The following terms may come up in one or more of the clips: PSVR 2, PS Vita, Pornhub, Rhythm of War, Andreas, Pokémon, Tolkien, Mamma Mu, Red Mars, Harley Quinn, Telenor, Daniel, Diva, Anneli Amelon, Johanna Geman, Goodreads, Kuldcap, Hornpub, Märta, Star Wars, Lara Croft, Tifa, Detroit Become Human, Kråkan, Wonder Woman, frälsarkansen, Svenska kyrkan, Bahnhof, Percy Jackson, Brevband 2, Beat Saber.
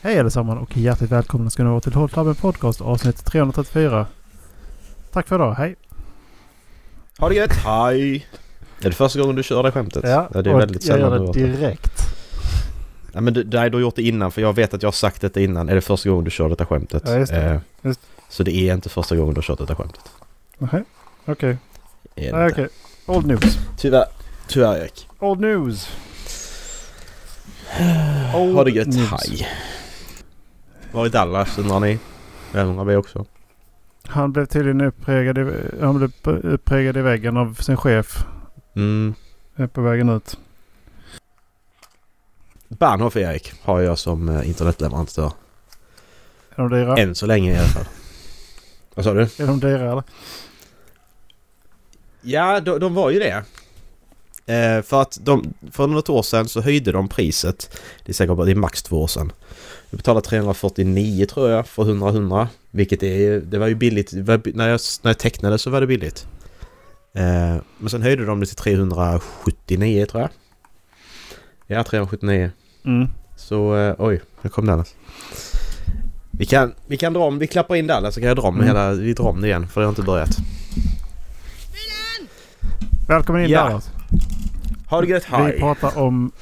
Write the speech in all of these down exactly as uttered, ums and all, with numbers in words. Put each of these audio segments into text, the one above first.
Hej allesammans och hjärtligt välkomna ska ni vara till Hållklaben podcast avsnitt tre hundra trettiofyra. Tack för idag, hej. Ha det gött, hej. Är det första gången du kör det skämtet? Ja, ja, det är väldigt jag gör det direkt. Nej, men du, det har du gjort det innan, för jag vet att jag har sagt detta innan. Är det första gången du kör detta skämtet? Ja, just det. Eh, just. Så det är inte första gången du har kört detta skämtet. Nej, okej. Nej, okej. Old news. Tyvärr, tyvärr Erik. Old news. Old har det gött, hej. Var i Dallas undrar ni? Vem har vi också? Han blev tydligen upprägad i, han blev upprägad i väggen av sin chef. Mm. Är på vägen ut. Bahnhof Erik har jag som internetleverantör. Är de dyra? Än så länge i alla fall. Vad sa du? Är de dyra eller? Ja, de, de var ju det. Eh, för att de, för något år sedan så höjde de priset. Det är säkert bara det är max två år sedan. Jag betalade trehundrafyrtionio tror jag för hundra hundra. Vilket är, det var ju billigt. När jag, när jag tecknade så var det billigt. Eh, men sen höjde de det till trehundrasjuttionio tror jag. Ja, trehundrasjuttionio. Mm. Så, eh, oj, nu kom Dallas. Vi kan, vi kan dra om, vi klappar in Dallas så kan jag dra om mm. hela, vi drar om det igen för jag har inte börjat. Välkommen in ja. Dallas. Har du gött, hej. Vi pratar om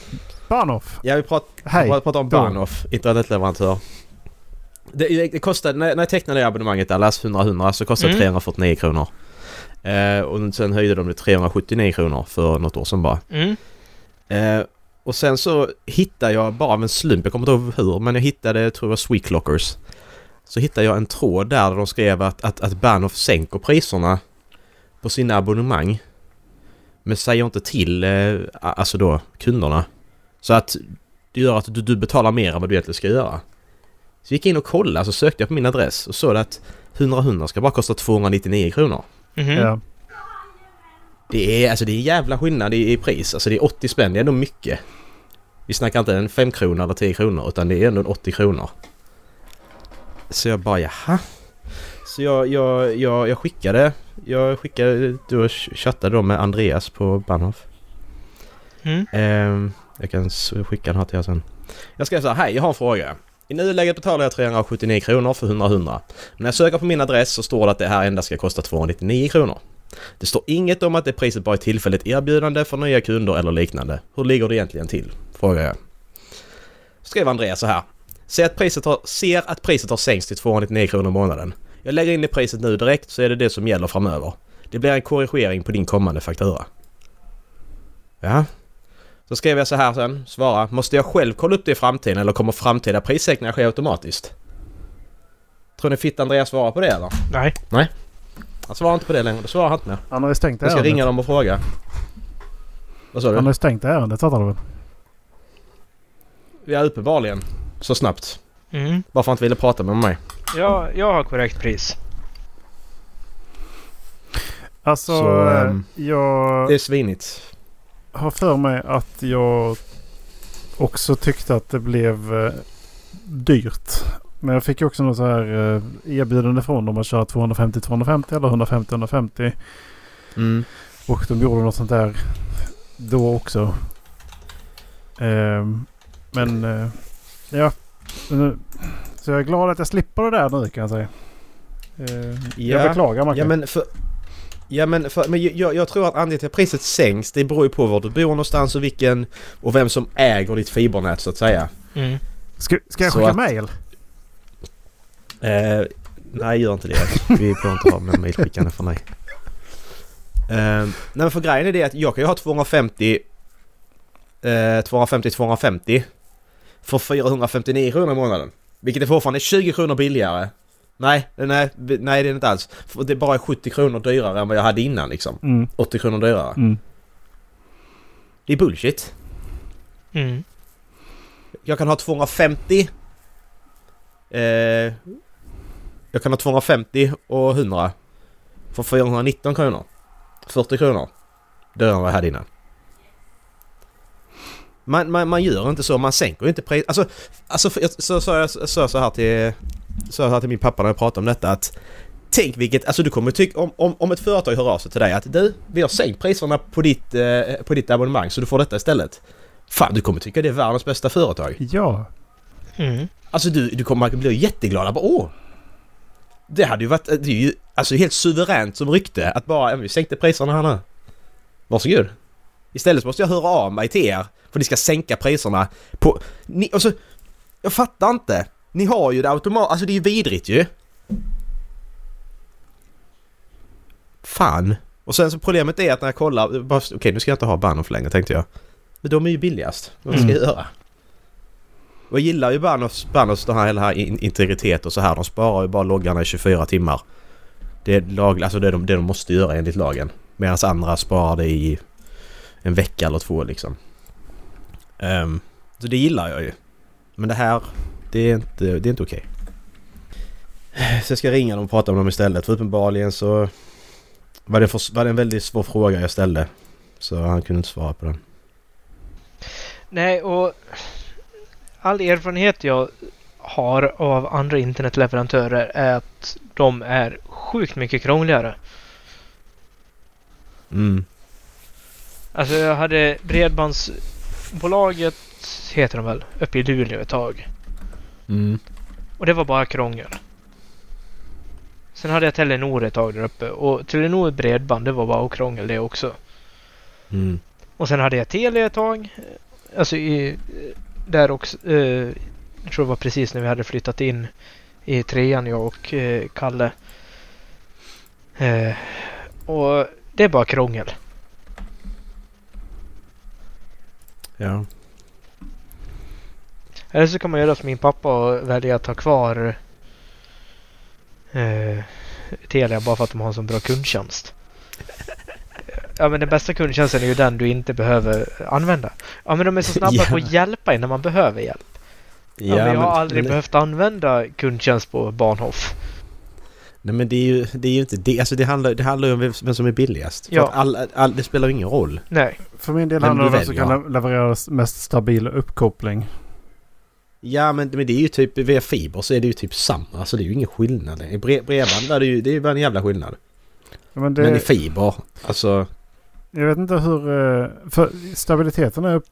Bahnhof. Ja, vi pratar, pratar om Bahnhof, internetleverantör. Det, det, det kostade, när jag tecknade abonnemanget Dallas hundra hundra så kostade det mm. trehundrafyrtionio kronor. Eh, och sen höjde de det trehundrasjuttionio kronor för något år sedan bara. Mm. Eh, och sen så hittade jag bara av en slump, jag kommer inte ihåg hur, men jag hittade, jag tror det var SweetClockers. Så hittade jag en tråd där de skrev att, att, att Bahnhof sänker priserna på sina abonnemang. Men säger inte till eh, alltså då, kunderna. Så att det gör att du, du betalar mer än vad du egentligen ska göra. Så jag gick in och kollade, så sökte jag på min adress och såg att hundra hundra ska bara kosta tvåhundranittionio kronor. Mm-hmm. Ja. Det är alltså det är en jävla skillnad i, i pris. Alltså det är åttio spänn, det är ändå mycket. Vi snackar inte en fem kronor eller tio kronor utan det är ändå åttio kronor. Så jag bara, jaha. Så jag, jag, jag, jag skickade jag skickade då chattade då med Andreas på Bahnhof. Mm. Eh, jag kan skicka den här till er sen. Jag ska säga, hej, jag har en fråga. I nuläget betalar jag trehundrasjuttionio kronor för hundra hundra. När jag söker på min adress så står det att det här endast ska kosta tvåhundranittionio kronor. Det står inget om att det priset bara är tillfälligt erbjudande för nya kunder eller liknande. Hur ligger det egentligen till? Frågar jag. Skrev Andreas så här. Ser att priset har, ser att priset har sänkts till tvåhundranittionio kronor i månaden. Jag lägger in det priset nu direkt så är det det som gäller framöver. Det blir en korrigering på din kommande faktura. Ja. Så skrev jag så här sen. Svara. Måste jag själv kolla upp det i framtiden eller kommer framtida prissäkningar ske automatiskt? Tror ni fitt Andreas svarar på det eller? Nej. Nej. Han svarar inte på det längre. Det svarar han inte med. Han har ju stängt ärendet. Jag ska ringa dem och fråga. Vad sa du? Han har ju stängt ärendet. Vad tar du? Vi är uppenbarligen. Så snabbt. Mm. Bara för att han ville prata med mig. Ja, jag har korrekt pris. Alltså, så, ähm, jag... Det är svinigt. Har för mig att jag också tyckte att det blev eh, dyrt. Men jag fick ju också något så här eh, erbjudande från dem att köra tvåhundrafemtio tvåhundrafemtio eller hundrafemtio hundrafemtio. Mm. Och de gjorde något sånt där då också. Eh, men, eh, ja... Nu, så jag är glad att jag slipper det där nu kan jag säga. Eh, ja. Jag beklagar Macke. Ja men, för, ja, men, för, men jag, jag tror att anledningen till priset sänks det beror ju på var du bor någonstans och vilken och vem som äger ditt fibernät så att säga. Mm. Ska, ska jag skicka att, mail? Eh, nej gör inte det. Vi får inte ha med mailskickande för mig. Eh, nej men för grejen är det att jag kan ju ha tvåhundrafemtio tvåhundrafemtio tvåhundrafemtio för fyrahundrafemtionio kronor i månaden. Vilket är fortfarande tjugo kronor billigare. Nej, nej, nej det är inte alls. Det är bara sjuttio kronor dyrare än vad jag hade innan liksom. Mm. åttio kronor dyrare. Mm. Det är bullshit. Mm. Jag kan ha tvåhundrafemtio. Eh, jag kan ha tvåhundrafemtio och hundra. För fyrahundranitton kronor. fyrtio kronor. Dyrare än vad jag hade innan. Man, man, man gör inte så, man sänker inte pris. Alltså, alltså så sa jag så, så här till så här till min pappa när jag pratade om detta att tänk vilket, alltså du kommer tycka om, om, om ett företag hör av sig till dig att du, vi har sänkt priserna på ditt, eh, på ditt abonnemang så du får detta istället. Fan, du kommer tycka det är världens bästa företag. Ja. Mm. Alltså du, du kommer att bli jätteglad och bara, åh. Det hade ju varit, det är ju alltså helt suveränt som rykte att bara, vi sänkte priserna här nu. Varsågod. Istället måste jag höra av mig till er för ni ska sänka priserna på, ni, alltså, jag fattar inte. Ni har ju det automat, alltså det är ju vidrigt ju. Fan. Och sen så problemet är att när jag kollar, bara, okej, nu ska jag inte ha Bahnhof längre, tänkte jag. Men de är ju billigast, vad ska jag mm. göra? Och jag gillar ju Bahnhofs, Bahnhofs den här, hela här integritet och så här. De sparar ju bara loggarna i tjugofyra timmar. Det är lag, alltså det de, det de måste göra enligt lagen. Medan andra sparar det i en vecka eller två liksom. Um, så det gillar jag ju. Men det här, det är inte, det är inte okej. Så jag ska ringa dem och prata om dem istället. För uppenbarligen så var det, för, var det en väldigt svår fråga jag ställde. Så han kunde inte svara på den. Nej, och all erfarenhet jag har av andra internetleverantörer är att de är sjukt mycket krångligare. Mm. Alltså jag hade bredbandsbolaget, heter de väl, uppe i Luleå ett tag. Mm. Och det var bara krångel. Sen hade jag Telenor ett tag där uppe. Och Telenor bredband, det var bara krångel det också. Mm. Och sen hade jag Telia ett tag. Alltså i... Där också, eh, jag tror det var precis när vi hade flyttat in i trean, jag och eh, Kalle. Eh, och det är bara krångel. Ja. Eller så kan man göra som min pappa och välja att ta kvar eh, Telia bara för att de har en sån bra kundtjänst. Ja, men den bästa kundtjänsten är ju den du inte behöver använda. Ja, men de är så snabba yeah. på att hjälpa en när man behöver hjälp. Ja, ja, men jag men, har aldrig men... behövt använda kundtjänst på Bahnhof. Nej, men det är ju, det är ju inte det. Alltså det handlar, det handlar ju om vem som är billigast. Ja. För att all, all, det spelar ingen roll. Nej. För min del handlar det om vem som kan leverera mest stabil uppkoppling. Ja, men, men det är ju typ via fiber så är det ju typ samma. Alltså det är ju ingen skillnad. I bre, bredband där det är ju, det är ju bara en jävla skillnad. Men, det... men i fiber, alltså... Jag vet inte hur... För stabiliteten är upp,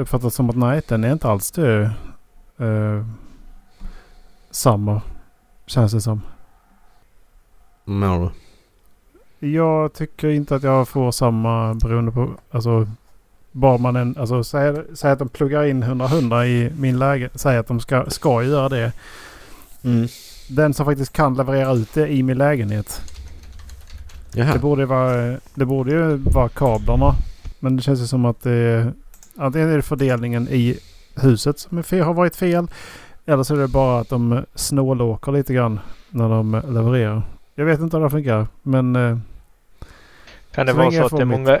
uppfattat som att nej, den är inte alls det uh, samma, känns det som. No. Jag tycker inte att jag får samma beroende på... Alltså, bara man en, alltså, säg, säg att de pluggar in hundra hundra i min läge. Säg att de ska, ska göra det. Mm. Den som faktiskt kan leverera ut det i min lägenhet... Jaha. Det borde vara, det borde ju vara kablarna, men det känns ju som att det, antingen är det fördelningen i huset som är fel, har varit fel, eller så är det bara att de snålåker lite grann när de levererar. Jag vet inte hur det funkar, men kan det vara så att det är, många,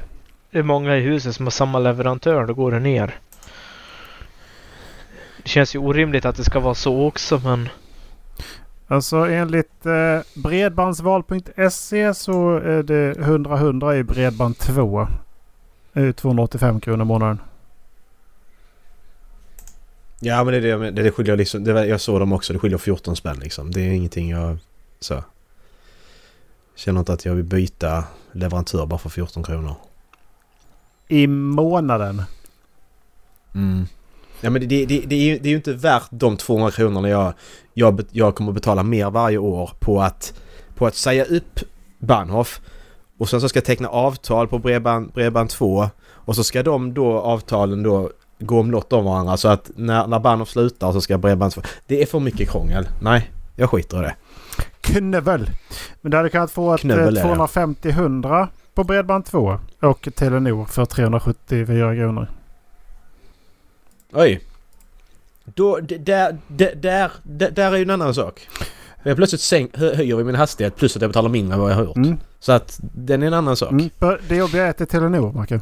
det är många i huset som har samma leverantör, då går det ner. Det känns ju orimligt att det ska vara så också, men alltså enligt eh, bredbandsval punkt se så är det hundra hundra i bredband två. Det är tvåhundraåttiofem kronor i månaden. Ja, men det är det jag, det skiljer liksom, det var, jag såg dem också, det skiljer fjorton spänn liksom. Det är ingenting jag så. Känner inte att jag vill byta leverantör bara för fjorton kronor. I månaden? Mm. Ja, men det, det, det, det, är ju, det är ju inte värt de tvåhundra kronorna jag, jag, jag kommer att betala mer varje år på att, på att säga upp Bahnhof och sen så ska jag teckna avtal på bredband, bredband två och så ska de då avtalen då gå omlott om varandra så att när, när Bahnhof slutar så ska bredband två. Det är för mycket krångel. Nej, jag skiter i det. Knövel! Men där du kan få ett tvåhundrafemtio hundra på bredband två och Telenor för trehundrasjuttiofyra kronor. Oj. Då, där, där, där, där är ju en annan sak. Jag plötsligt sänk, höjer vi min hastighet plus att jag betalar mindre än vad jag har gjort. Mm. Så att den är en annan sak. Mm. Det jobbiga är till Telenor, Macke.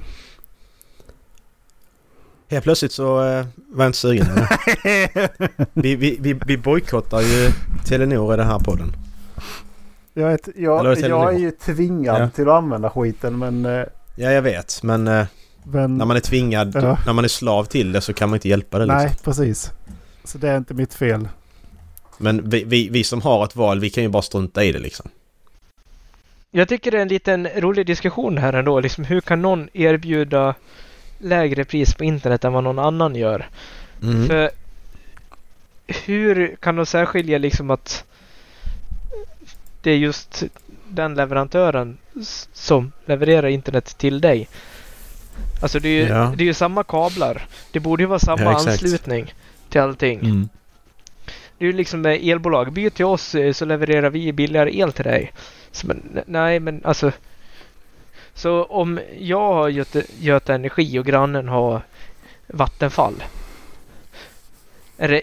Helt plötsligt så äh, var jag inte sugen. vi, vi, vi, vi bojkottar ju Telenor i den här podden. Jag är, jag, jag är ju tvingad ja. till att använda skiten, men... Äh... Ja, jag vet, men... Äh... Men, när man är tvingad, ja. när man är slav till det så kan man inte hjälpa det. Nej, liksom. Precis. Så det är inte mitt fel. Men vi, vi, vi som har ett val, vi kan ju bara strunta i det liksom. Jag tycker det är en liten rolig diskussion här ändå. Liksom, hur kan någon erbjuda lägre pris på internet än vad någon annan gör? Mm. För hur kan de särskilja liksom att det är just den leverantören som levererar internet till dig? Alltså det är ju, ja. det är ju samma kablar. Det borde ju vara samma ja, anslutning till allting. Mm. Det är ju liksom elbolag. Byt till oss så levererar vi billigare el till dig. Så, men, nej men alltså... Så om jag har Göta, Göta Energi och grannen har Vattenfall, är det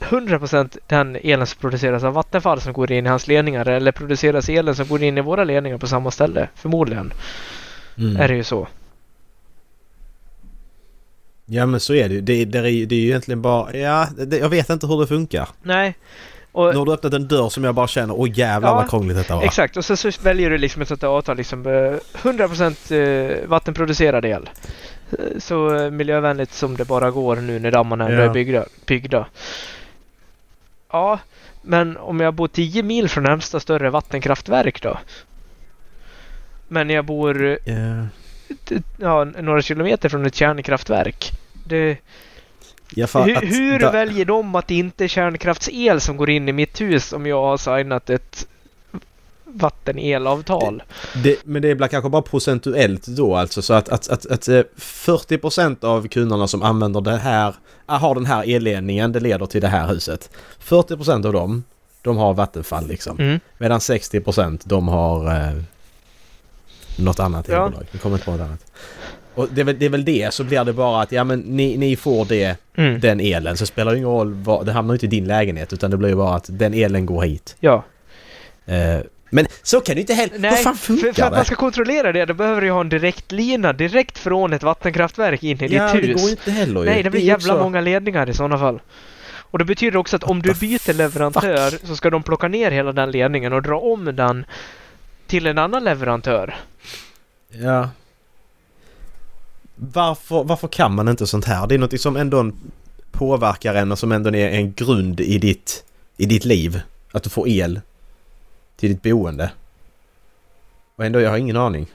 hundra procent den elen som produceras av Vattenfall som går in i hans ledningar, eller produceras elen som går in i våra ledningar på samma ställe? Förmodligen mm. är det ju så. Ja men så är det ju. Det, det, är, det är ju egentligen bara... Ja, det, jag vet inte hur det funkar. Nej. Och, nu har du öppnat en dörr som jag bara känner, åh jävlar ja, vad krångligt detta var. Exakt, och så, så väljer du liksom ett sånt där avtal, liksom hundra procent vattenproducerad el. Så miljövänligt som det bara går nu när dammarna ja. är byggda, byggda. Ja, men om jag bor tio mil från närmsta större vattenkraftverk då? Men jag bor yeah. ja, några kilometer från ett kärnkraftverk. Det... Hur, hur da... väljer de att det inte är kärnkraftsel som går in i mitt hus om jag har signat ett vattenelavtal? Det, det, men det är kanske bara procentuellt då, alltså så att, att, att, att fyrtio procent av kunderna som använder det här, har den här elledningen, det leder till det här huset. fyrtio procent av dem, de har Vattenfall liksom. Mm. Medan sextio procent de har eh, något annat ja. elbolag. Det kommer inte vara något annat. Och det är, väl, det är väl det, så blir det bara att ja, men ni, ni får det, mm. den elen, så spelar det ingen roll, vad, det hamnar ju inte i din lägenhet utan det blir ju bara att den elen går hit. Ja. Eh, men så kan du inte heller, nej, vad fan funkar för, för att man ska kontrollera det, då behöver du ha en direkt lina direkt från ett vattenkraftverk in i ja, ditt hus. Ja, det går inte heller ju. Nej, det blir det jävla också... många ledningar i sådana fall. Och det betyder också att om du byter leverantör fuck? så ska de plocka ner hela den ledningen och dra om den till en annan leverantör. Ja. Varför, varför kan man inte sånt här? Det är något som ändå påverkar en och som ändå är en grund i ditt, i ditt liv. Att du får el till ditt boende. Och ändå, jag har ingen aning.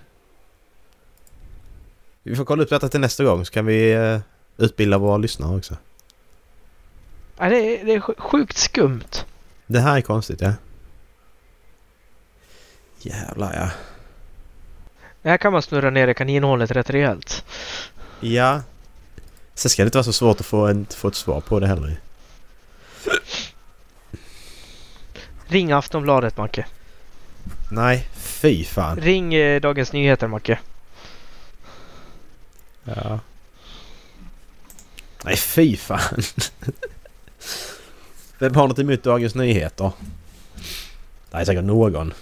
Vi får kolla upp detta till nästa gång så kan vi utbilda våra lyssnare också. Ja, det är, det är sjukt skumt. Det här är konstigt, ja. Jävlar, ja. Här kan man snurra ner i kaninhålet rätt rejält. Ja. Sen ska det inte vara så svårt att få, en, få ett svar på det heller. Ring Aftonbladet, Macke. Nej, fy fan. Ring eh, Dagens Nyheter, Macke. Ja. Nej, fy fan. Vem har något emot Dagens Nyheter? Det är säkert någon.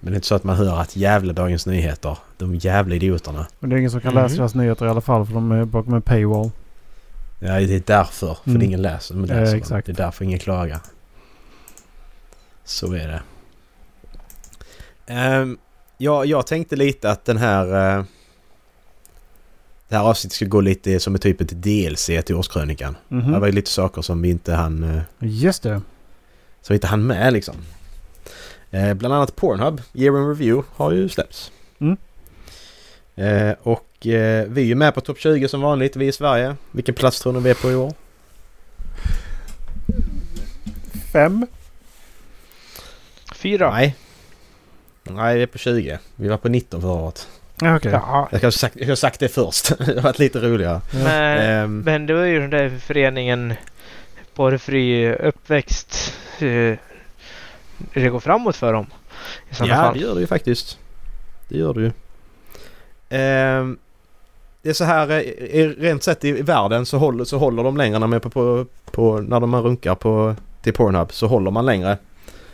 Men det är inte så att man hör att jävla Dagens Nyheter. De jävla idioterna. Men det är ingen som kan mm. läsa deras nyheter i alla fall, för de är bakom en paywall. Ja, det är därför. För mm. ingen läser. Men läser eh, exakt. Det är därför ingen klagar. Så är det. Um, ja, jag tänkte lite att den här... Uh, det här avsnittet skulle gå lite som ett typ ett D L C till årskrönikan. Mm-hmm. Det var ju lite saker som vi inte hann... Uh, Just det. Som inte hann med liksom. Eh, bland annat Pornhub, Year in Review, har ju släppts. Mm. Eh, och eh, vi är ju med på topp tjugo som vanligt, vi i Sverige. Vilken plats tror ni vi är på i år? Fem? Fyra? Nej. Nej, vi är på tjugo. Vi var på nitton förra året. Ja, okej. Okay. Jag kanske sagt, jag har sagt det först. Det har varit lite roligare. Men, mm. men det var ju den där föreningen Porrfri uppväxt... Det går framåt för dem i sådana fall. Ja, det gör det ju faktiskt. Det gör det ju. Eh, det är så här, rent sett i världen så håller, så håller de längre när, man på, på, på, när de runkar på, till Pornhub så håller man längre.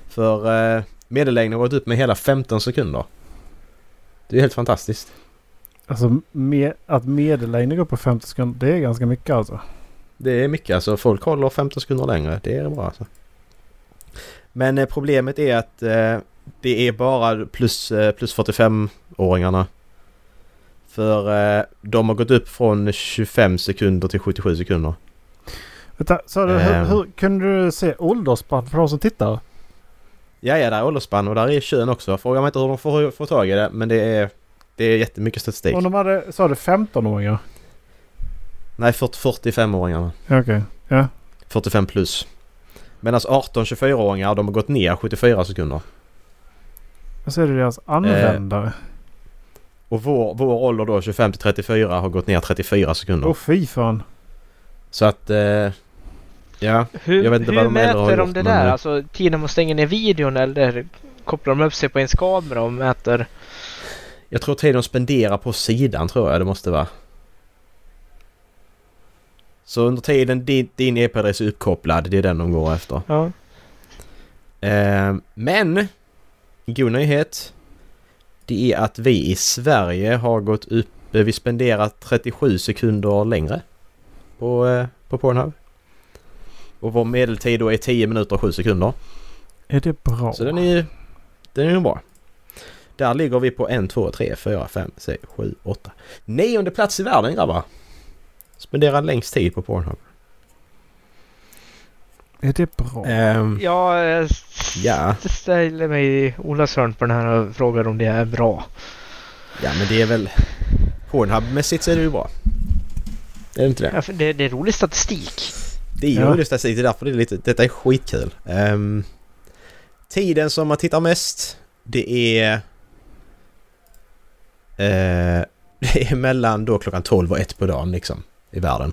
För eh, medellängden har gått upp med hela femton sekunder. Det är helt fantastiskt. Alltså med, att medellängden går på femton sekunder, det är ganska mycket alltså. Det är mycket alltså. Folk håller femton sekunder längre. Det är bra alltså. Men problemet är att eh, det är bara plus, eh, plus fyrtiofem-åringarna. För eh, de har gått upp från tjugofem sekunder till sjuttiosju sekunder. Vänta, så du, eh. hur, hur kunde du se åldersspann för de som tittar? Ja, ja, där är åldersspann och där är kön också. Frågar mig inte hur de får, får tag i det, men det är, det är jättemycket statistik. Och de hade, sa du femton-åringar? Nej, fyrtiofem-åringarna. Okej, okay. Ja. fyrtiofem plus. Medan arton till tjugofyra-åringar, de har gått ner sjuttiofyra sekunder. Vad säger du, deras användare? Eh, och vår, vår ålder då, tjugofem till trettiofyra, har gått ner trettiofyra sekunder. Åh, oh, fy fan. Så att... Eh, ja, hur, jag vet inte hur vad de mäter har de gjort, det där? Men... Alltså, tiden man stänger ner videon, eller kopplar de upp sig på ens kamera och mäter... Jag tror tiden de spenderar på sidan, tror jag det måste vara. Så under tiden din, din e-adress är uppkopplad, det är den de går efter. Ja. Eh, men, god nyhet, det är att vi i Sverige har gått upp, vi spenderat trettiosju sekunder längre på, eh, på Pornhub. Och vår medeltid då är tio minuter och sju sekunder. Är det bra? Så den är ju, den är ju bra. Där ligger vi på en, två, tre, fyra, fem, sex, sju, åtta. Nionde plats i världen, grabbar. Spenderar längst tid på Pornhub. Är det bra? Um, ja, jag ja. ställer mig i Olas hörn på den här och frågar om det är bra. Ja, men det är väl... Pornhub-mässigt så är det ju bra. Det är inte det? Ja, för det, det är rolig statistik. Det är ja. rolig statistik, det är därför det är lite... Detta är skitkul. Um, tiden som man tittar mest, det är... Uh, det är mellan då klockan tolv och ett på dagen liksom, i världen.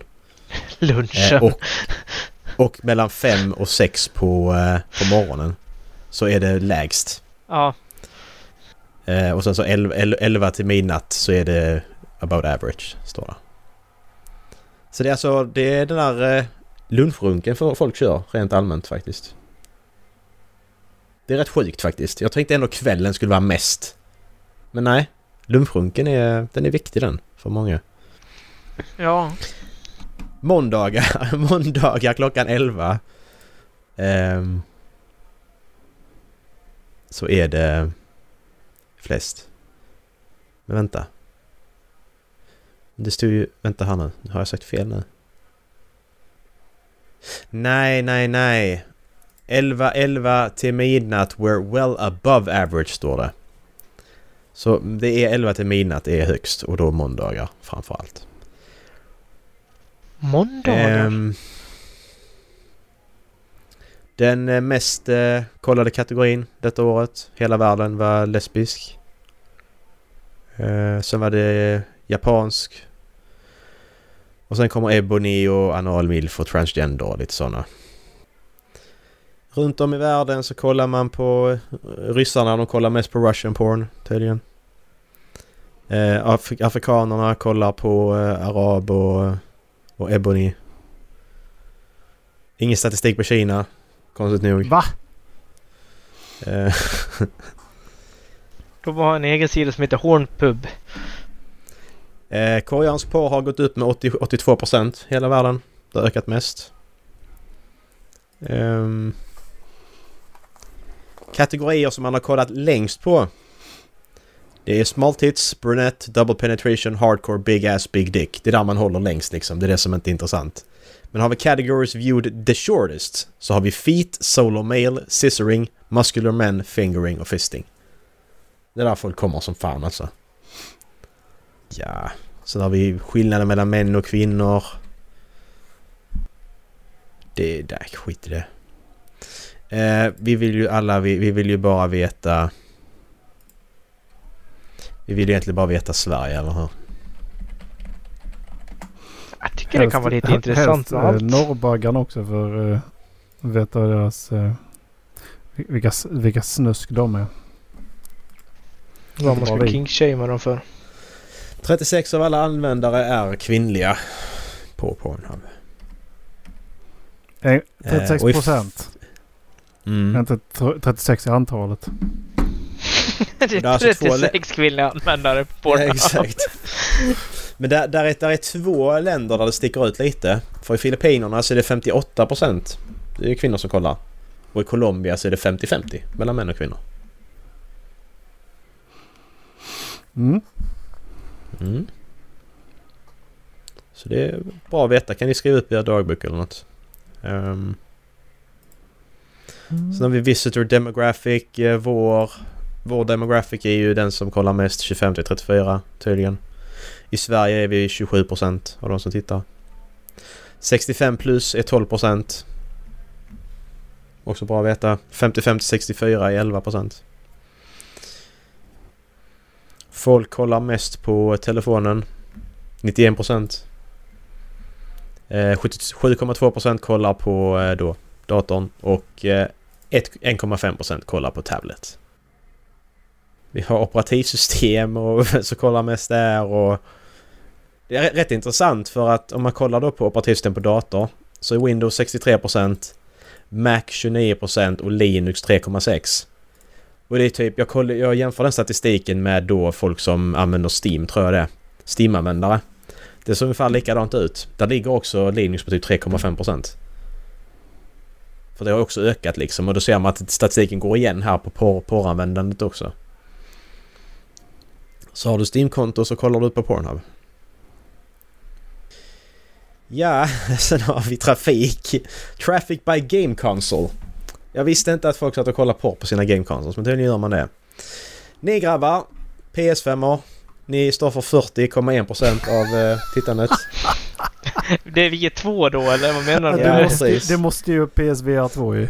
Lunchen. Eh, och, och mellan fem och sex på, eh, på morgonen så är det lägst. Ja. Eh, och sen så elva till midnatt så är det about average, står det. Så det är alltså, det är den där eh, lunchrunken för folk kör rent allmänt faktiskt. Det är rätt sjukt faktiskt. Jag tänkte ändå kvällen skulle vara mest. Men nej. Lunchrunken är, den är viktig den för många. Ja. Måndagar, måndagar klockan elva. Um, så är det flest. Men vänta. Det står ju, vänta här nu. Har jag sagt fel nu? Nej, nej, nej. elva, elva till midnatt, we're well above average står det. Så det är elva till midnatt är högst. Och då måndagar framförallt. Måndagar? Um, den mest uh, kollade kategorin detta året. Hela världen var lesbisk. Uh, sen var det japansk. Och sen kommer ebony och anal milf och transgender och lite sådana. Runt om i världen så kollar man på ryssarna, de kollar mest på Russian porn tydligen. Eh, Af- afrikanerna kollar på eh, arab och, och ebony. Ingen statistik på Kina, konstigt nog. Va? Eh. De har en egen sida som heter Hornpub. Eh, koreansk porr har gått upp med åttio, åttiotvå procent hela världen. Det har ökat mest. Ehm... Kategorier som man har kollat längst på, det är small tits, brunette, double penetration, hardcore, big ass, big dick. Det är där man håller längst liksom. Det är det som inte är intressant. Men har vi categories viewed the shortest, så har vi feet, solo male, scissoring, muscular men, fingering och fisting. Det är där folk kommer som fan alltså. Ja. Sen har vi skillnaden mellan män och kvinnor. Det är där, skit i det. Eh, vi vill ju alla, vi, vi vill ju bara veta, vi vill ju egentligen bara veta Sverige, eller hur? Jag tycker helst, det kan vara lite intressant. Helst allt. Norrbaggan också, för att uh, veta deras uh, vilka, vilka snusk de är. Vad man ska king-shama dem för. trettiosex av alla användare är kvinnliga på Pornhub. trettiosex procent. Mm. Inte trettiosex i antalet. Det är alltså trettiosex kvinnliga användare på Pornhub. Ja, exakt. Men där, där, är, där är två länder där det sticker ut lite. För i Filippinerna så är det femtioåtta procent. Det är kvinnor som kollar. Och i Colombia så är det femtio femtio mellan män och kvinnor. Mm. Mm. Så det är bra att veta. Kan ni skriva upp i er dagbok eller något? Um. Mm. Sen har vi visitor demographic. Vår, vår demographic är ju den som kollar mest, tjugofem till trettiofyra tydligen. I Sverige är vi tjugosju procent av de som tittar. sextiofem plus är tolv procent. Också bra att veta. femtiofem till sextiofyra är elva procent. Folk kollar mest på telefonen. nittioen procent. sjuttiosju komma två procent kollar på då, datorn. Och en komma fem procent kollar på tablet. Vi har operativsystem och så kollar mest där. Och det är rätt intressant för att om man kollar då på operativsystem på dator så är Windows sextiotre procent, Mac tjugonio procent och Linux tre komma sex. Och det är typ, jag, koll, jag jämför den statistiken med då folk som använder Steam, tror jag det är. Steam-användare. Det ser ungefär likadant ut. Där ligger också Linux på typ tre komma fem procent. För det har också ökat liksom. Och då ser man att statistiken går igen här på porr, porranvändandet också. Så har du Steam-konto så kollar du på Pornhub. Ja, sen har vi trafik. Traffic by game console. Jag visste inte att folk satt och kollade på på sina game consoles, men tydligen gör man det. Ni grabbar, P S fem-or, ni står för fyrtio komma en procent av eh, tittandet. Det är vi två då, eller vad menar du? Ja, det, måste, det måste ju P S V R två ju.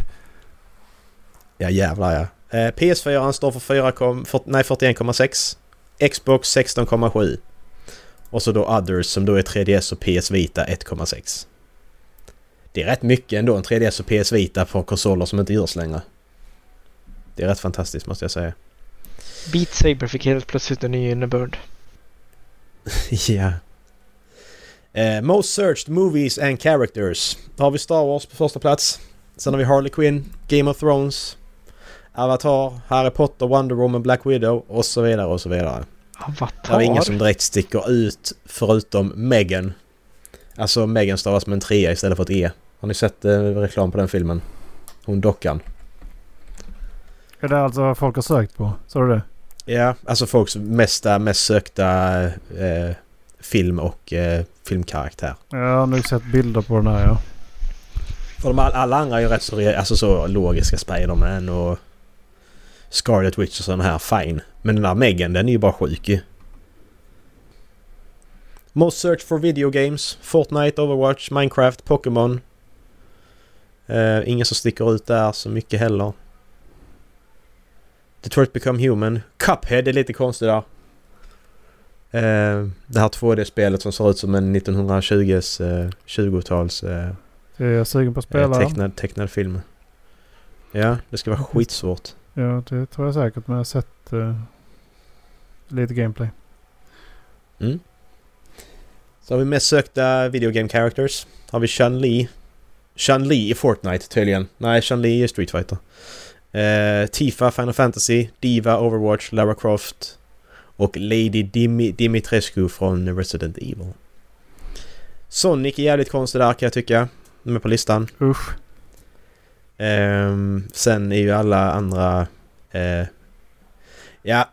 Ja, jävlar ja. Eh, P S fyra står för fyrtioen komma sex. Xbox sexton komma sju. Och så då Others som då är tre D S och P S Vita ett komma sex. Det är rätt mycket ändå, en tre D S och P S Vita för konsoler som inte görs längre. Det är rätt fantastiskt måste jag säga. Beat Saber fick helt plötsligt en ny innebörd. Ja. Uh, most searched movies and characters. Då har vi Star Wars på första plats. Sen har vi Harley Quinn, Game of Thrones, Avatar, Harry Potter, Wonder Woman, Black Widow och så vidare och så vidare. Avatar. Det är ingen som direkt sticker ut förutom Megan. Alltså Megan stavas med en trea istället för ett E. Har ni sett eh, reklam på den filmen? Hon dockan. Är det alltså vad folk har sökt på? Så du det? Ja, alltså folks mesta, mest sökta eh, film och eh, filmkaraktär. Ja, jag har nog sett bilder på den här, ja. För de, alla andra är ju rätt så, alltså, så logiska. Spider-Man och Scarlet Witch och sån här, fine. Men den där Megan, den är ju bara sjuk ju. Most search for video games. Fortnite, Overwatch, Minecraft, Pokémon. Uh, ingen som sticker ut där så mycket heller. Detroit Become Human. Cuphead är lite konstigt där. Uh, det här två D-spelet som ser ut som en nittonhundratjugo's uh, tjugotals uh, jag är sugen på att spela. Uh, tecknad, tecknad film. Ja, det ska vara skitsvårt. Ja, det tror jag säkert, men jag har sett uh, lite gameplay. Mm. Så har vi mest sökta videogame characters. Har vi Chun Li. Chun Li i Fortnite tydligen. Nej, Chun Li i Street Fighter. Uh, Tifa, Final Fantasy, Diva, Overwatch, Lara Croft och Lady Dim- Dimitrescu från Resident Evil. Sonic är jävligt konstig där kan jag tycka. De är på listan. Usch. Um, sen är ju alla andra uh, ja,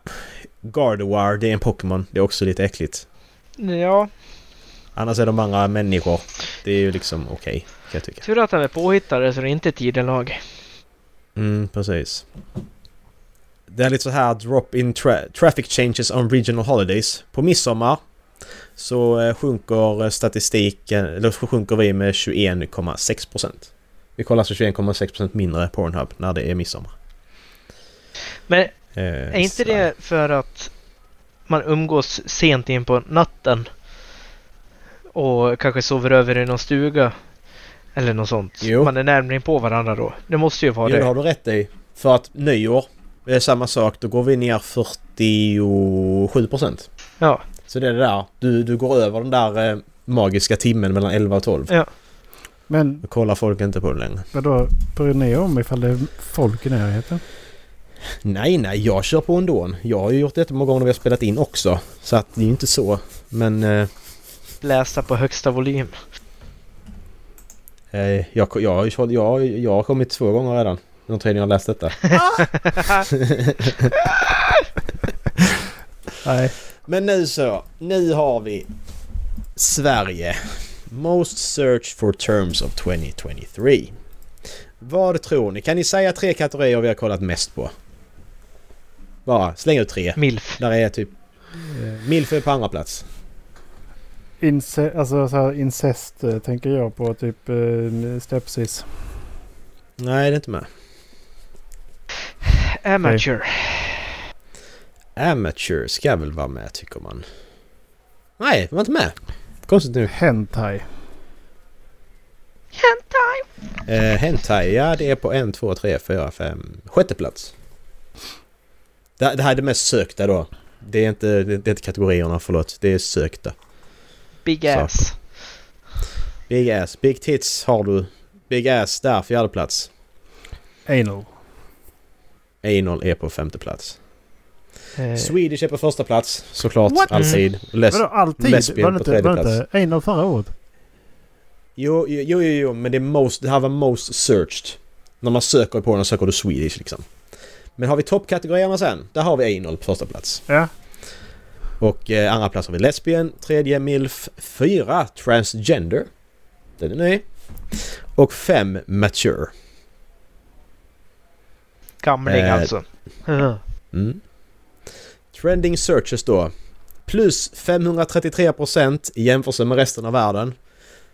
Gardevoir, det är en Pokémon. Det är också lite äckligt. Ja. Annars är de andra människor. Det är ju liksom okej, okay, kan jag tycka. Tur att han är påhittare så det är inte tidelag. Mm, precis. Det är lite så här drop in tra- traffic changes on regional holidays. På midsommar så sjunker statistiken, eller så sjunker vi med tjugoen komma sex procent. Vi kollar alltså tjugoen komma sex procent mindre Pornhub när det är midsommar. Men eh, är inte så det för att man umgås sent in på natten och kanske sover över i någon stuga eller något sånt? Jo. Man är närmare på varandra då. Det måste ju vara jo, det. Det har du rätt i. För att nyår är samma sak. Då går vi ner fyrtiosju procent. Ja. Så det är det där. Du, du går över den där eh, magiska timmen mellan elva och tolv. Ja. Men då kollar folk inte på den längre. Men då bryr ni om ifall det är folk i närheten? Nej, nej. Jag kör på ändå. Jag har ju gjort det många gånger när vi har spelat in också. Så att det är ju inte så. Men... Eh, läsa på högsta volym. Eh, jag, jag, jag, jag har kommit två gånger redan. Någon tredje har läst detta. Nej. Men nu så. Nu har vi Sverige. Most search for terms of tjugohundratjugotre. Vad tror ni? Kan ni säga tre kategorier vi har kollat mest på? Bara, släng ut tre. Milf. Där är typ... Eh, Milf är på andra plats. Inse- alltså så här incest tänker jag på, typ eh, stepsis. Nej, det är inte med. Amateur. Nej. Amateur ska väl vara med, tycker man. Nej, var inte med. Konstigt nu. Hentai. Hentai. Eh, hentai, ja, det är på en, två, tre, fyra, fem. Sjätte plats. Det, det här är det mest sökta då. Det är inte, det är inte kategorierna, förlåt. Det är sökta. Big ass. Så. Big ass. Big tits har du. Big ass där, fjärde plats. Anal. Anal är på femte plats. Eh. Swedish är på första plats, såklart. What? Alltid. Les- Vadå, alltid? Lesbian var på tredje plats. Anal förra året? Jo, jo, jo, jo, men det, är most, det här var most searched. När man söker på den söker du Swedish, liksom. Men har vi toppkategorierna sen? Där har vi anal på första plats. Ja. Och eh, andra plats har vi lesbian. Tredje milf. Fyra transgender. Den är ny. Och fem mature. Gamling eh, alltså. Mm. Trending searches då. Plus femhundratrettiotre procent i jämförelse med resten av världen.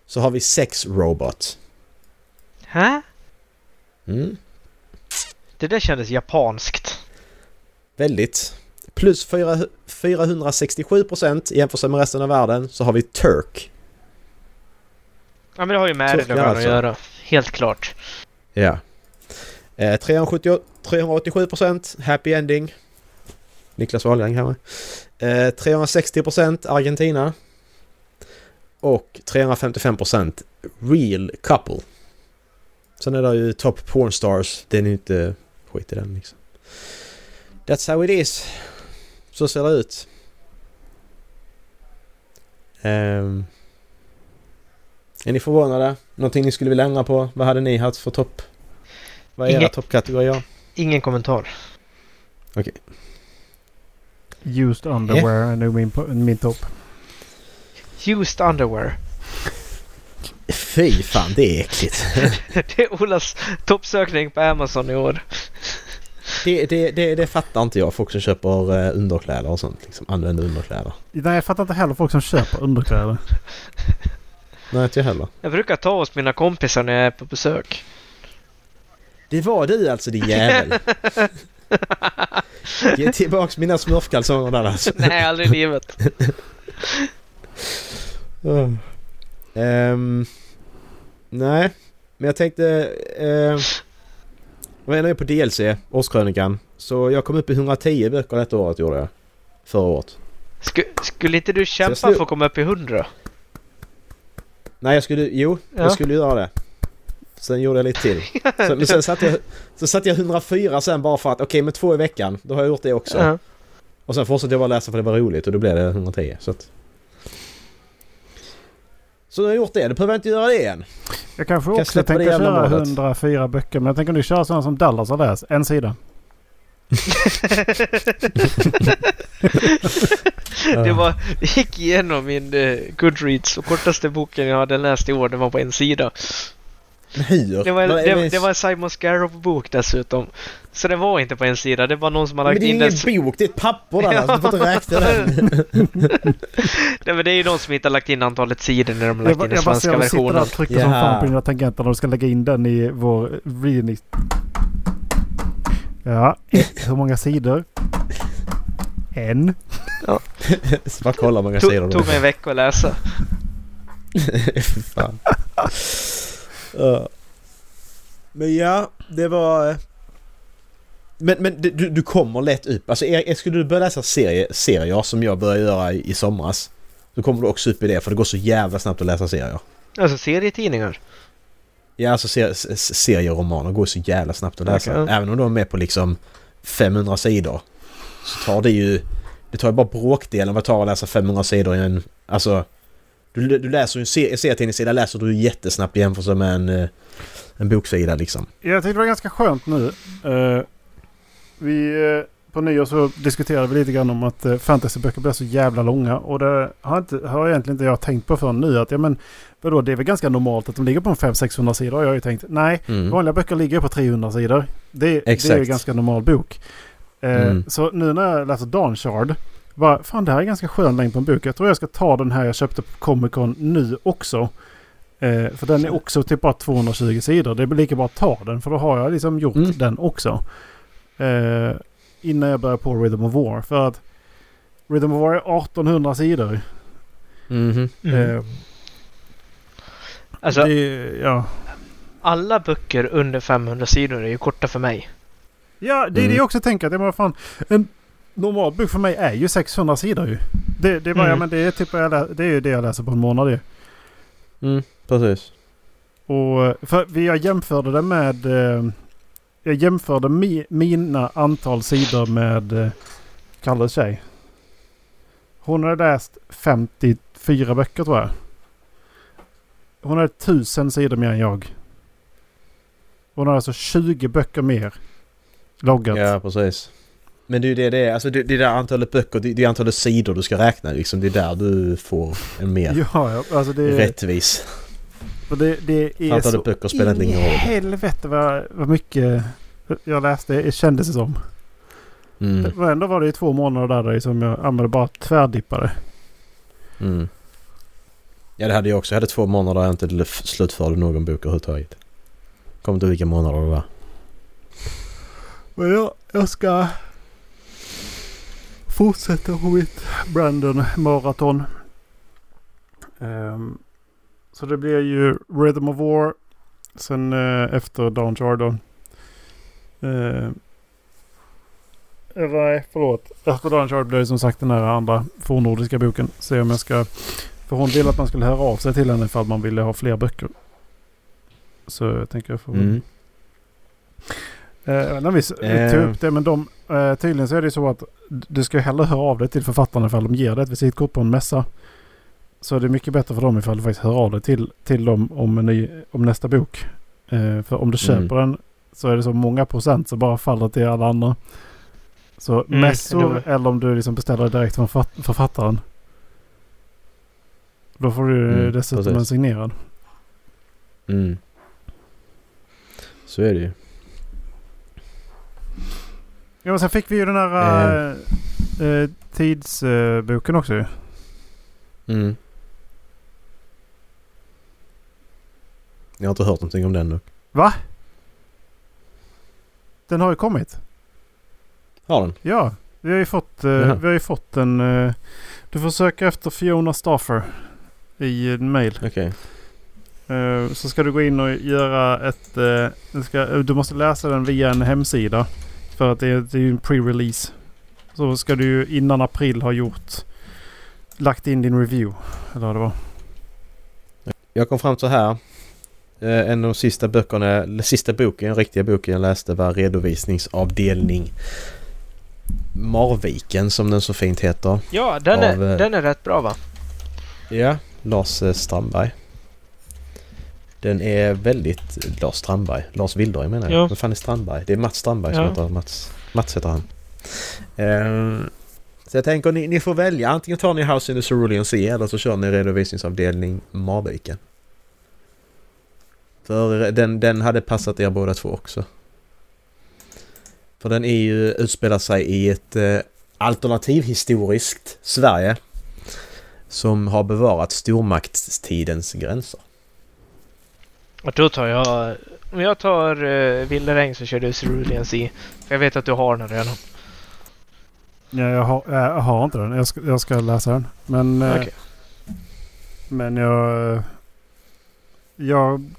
Så har vi sex robot. Huh? Mm. Det där kändes japanskt. Väldigt. Plus fyrahundrasextiosju procent i jämförelse med resten av världen så har vi Turk. Ja, men det har ju med det alltså. Att göra. Helt klart. Ja. Eh, trehundrasjuttio, trehundraåttiosju procent happy ending. Niklas Wahlgren här. Eh, trehundrasextio procent Argentina. Och trehundrafemtiofem procent real couple. Sen är det ju top pornstars. Den är inte skit i den liksom. That's how it is. Så ser det ut. Um, är ni förvånade? Någonting ni skulle vilja ändra på? Vad hade ni haft för topp? Vad är era toppkategorier? Ingen kommentar. Okej. Okay. Used underwear är yeah. min, min topp. Used underwear. Fy fan, det är äckligt. Det är Olas toppsökning på Amazon i år. Det, det, det, det fattar inte jag. Folk som köper underkläder och sånt. Liksom, använder underkläder. Nej, jag fattar inte heller folk som köper underkläder. Nej, inte heller. Jag brukar ta oss mina kompisar när jag är på besök. Det var du alltså, din jävel. Ge tillbaka mina smurfkalsonger alltså. Nej, aldrig i livet. Oh. Um, nej, men jag tänkte... Uh, Jag är nu på D L C, årskrönikan. Så jag kom upp i etthundratio böcker detta året, gjorde jag. Förra året. Sk- skulle inte du kämpa slu- för att komma upp i hundra? Nej, jag skulle... Jo, ja. Jag skulle göra det. Sen gjorde jag lite till. Sen, men sen satt jag, så satt jag etthundrafyra sen bara för att, okej, okay, med två i veckan. Då har jag gjort det också. Uh-huh. Och sen fortsatte jag bara läsa för det var roligt och då blev det etthundratio. Så, att... så jag har gjort det. Du behöver inte göra det igen. Jag kanske också kan jag tänker köra etthundrafyra böcker, men jag tänker nu köra sådana som Dallas har läst. En sida. Det var, jag gick igenom min uh, Goodreads och kortaste boken jag hade läst i år, det var på en sida. Hur? Det var, det, det var en Simon Scarrow-bok dessutom. Så det var inte på en sida, det var någon som hade lagt in det. Men det är ingen dess... bok, det är ett papper där, alltså, du får inte räkna den. Nej, men det är ju de som inte har lagt in antalet sidor när de har lagt jag, in den svenska versionen. Jag bara ser, jag sitter där och trycker yeah. som fan på dina tangenter när du ska lägga in den i vår reading. Ja, ett, hur många sidor? En. Ja. Så bara kolla hur många to- sidor. Det tog mig en vecka att läsa. Fan. Uh. Men ja, det var men, men du, du kommer lätt upp. Alltså, är, skulle du börja läsa serie, serier som jag började göra i, i somras, så kommer du också upp i det, för det går så jävla snabbt att läsa serier. Alltså serietidningar? Ja, alltså ser, serieromaner går så jävla snabbt att läsa. Okay. Även om de är med på liksom femhundra sidor, så tar det ju det tar ju bara bråkdelen vad tar att läsa femhundra sidor i en, alltså Du, du läser ju en serietidningssida läser du jättesnabbt jämfört med en, en boksida liksom. Jag tyckte det var ganska skönt nu. Uh, vi uh, på nyår så diskuterade vi lite grann om att uh, fantasyböcker blir så jävla långa, och det har, inte, har egentligen inte jag tänkt på förrän nu att ja, men vadå, det är väl ganska normalt att de ligger på en fem-sexhundra sidor, och jag har ju tänkt nej, mm. vanliga böcker ligger på trehundra sidor. Det, det är ju en ganska normal bok. Uh, mm. Så nu när jag läser Dan Shard bara, fan, det här är ganska skön längd på en bok. Jag tror jag ska ta den här jag köpte på Comic-Con nu också. Eh, för den är också typ bara tvåhundratjugo sidor. Det blir lika bra att ta den, för då har jag liksom gjort mm. den också. Eh, innan jag börjar på Rhythm of War. För att Rhythm of War är artonhundra sidor. Mm-hmm. Mm. Eh, alltså, det, ja. Alla böcker under femhundra sidor är ju korta för mig. Ja, det är det jag också tänker. Det var fan, en normal bok för mig är ju sexhundra sidor ju. Det, det, var, mm. ja, men det, är typ, det är ju det jag läser på en månad ju. Mm, precis. Och för jag jämförde det med... Jag jämförde mi, mina antal sidor med Kalles tjej. Hon hade läst femtiofyra böcker, tror jag. Hon hade tusen sidor mer än jag. Hon har alltså tjugo böcker mer loggat. Ja, precis. Men det är ju det det är. Alltså det, det där antalet böcker, det, det är antalet sidor du ska räkna. Liksom. Det är där du får en mer ja, alltså det, rättvis. Det, det är antalet så böcker spelar inte någon roll. Helvete vad, vad mycket jag läste. Det kändes det som. Mm. Det, ändå var det i två månader där som jag använde bara tvärdippare. Mm. Ja, det hade jag också. Jag hade två månader där jag inte slutförde någon bok överhuvudtaget. Kommer inte vilka månader det var. Men jag, jag ska fortsätta på mitt Brandon-maraton. Um, så det blir ju Rhythm of War. Sen uh, efter Dawn Chardon. Uh, nej, förlåt. Efter Dawn Chardon blir det som sagt den här andra fornordiska boken. Se om jag ska... För hon ville att man skulle höra av sig till henne ifall man ville ha fler böcker. Så jag tänker jag får... Mm. Eh, när vi tog upp det, men de, eh, tydligen så är det så att du ska hellre höra av dig till författarna ifall de ger dig ett visitkort på en mässa. Så det är mycket bättre för dem ifall du faktiskt hör av dig till, till dem om, en ny, om nästa bok. Eh, för om du köper mm. den så är det så många procent så bara faller till alla andra. Så mm, mässor eller om du liksom beställer direkt från författaren. Då får du mm, dessutom precis. en signerad. Mm. Så är det ju. Ja, och sen fick vi ju den här mm. äh, tidsboken äh, också ju. Mm. Jag har inte hört någonting om den nu. Va? Den har ju kommit. Har den? Ja, vi har ju fått, äh, mm. vi har ju fått en... Äh, du får söka efter Fiona Staffer i en mail. Okej. Okay. Så ska du gå in och göra ett... Du, ska, du måste läsa den via en hemsida. För att det är, det är en pre-release. Så ska du innan april ha gjort... Lagt in din review. Eller vad det var. Jag kom fram så här. En av de sista böckerna... Sista boken, den riktiga boken jag läste var redovisningsavdelning Marviken, som den så fint heter. Ja, den, av, är, den är rätt bra, va? Ja, Lars Strandberg. Den är väldigt Lars Strandberg. Lars Wilderg menar jag. Vad fan är Strandberg? Det är Mats Strandberg som ja. heter Mats. Mats heter han. Um, så jag tänker, ni, ni får välja. Antingen tar ni House in the Cerulean Sea eller så kör ni redovisningsavdelning Marviken. För den, den hade passat er båda två också. För den är ju, utspelar sig i ett eh, alternativhistoriskt Sverige som har bevarat stormaktstidens gränser. Och då tar jag... Om jag tar eh, Vilderäng så kör du Cerulean Sea. För jag vet att du har den redan. Nej, jag har, jag har inte den. Jag ska, jag ska läsa den. Men, eh, okay. men jag... Jag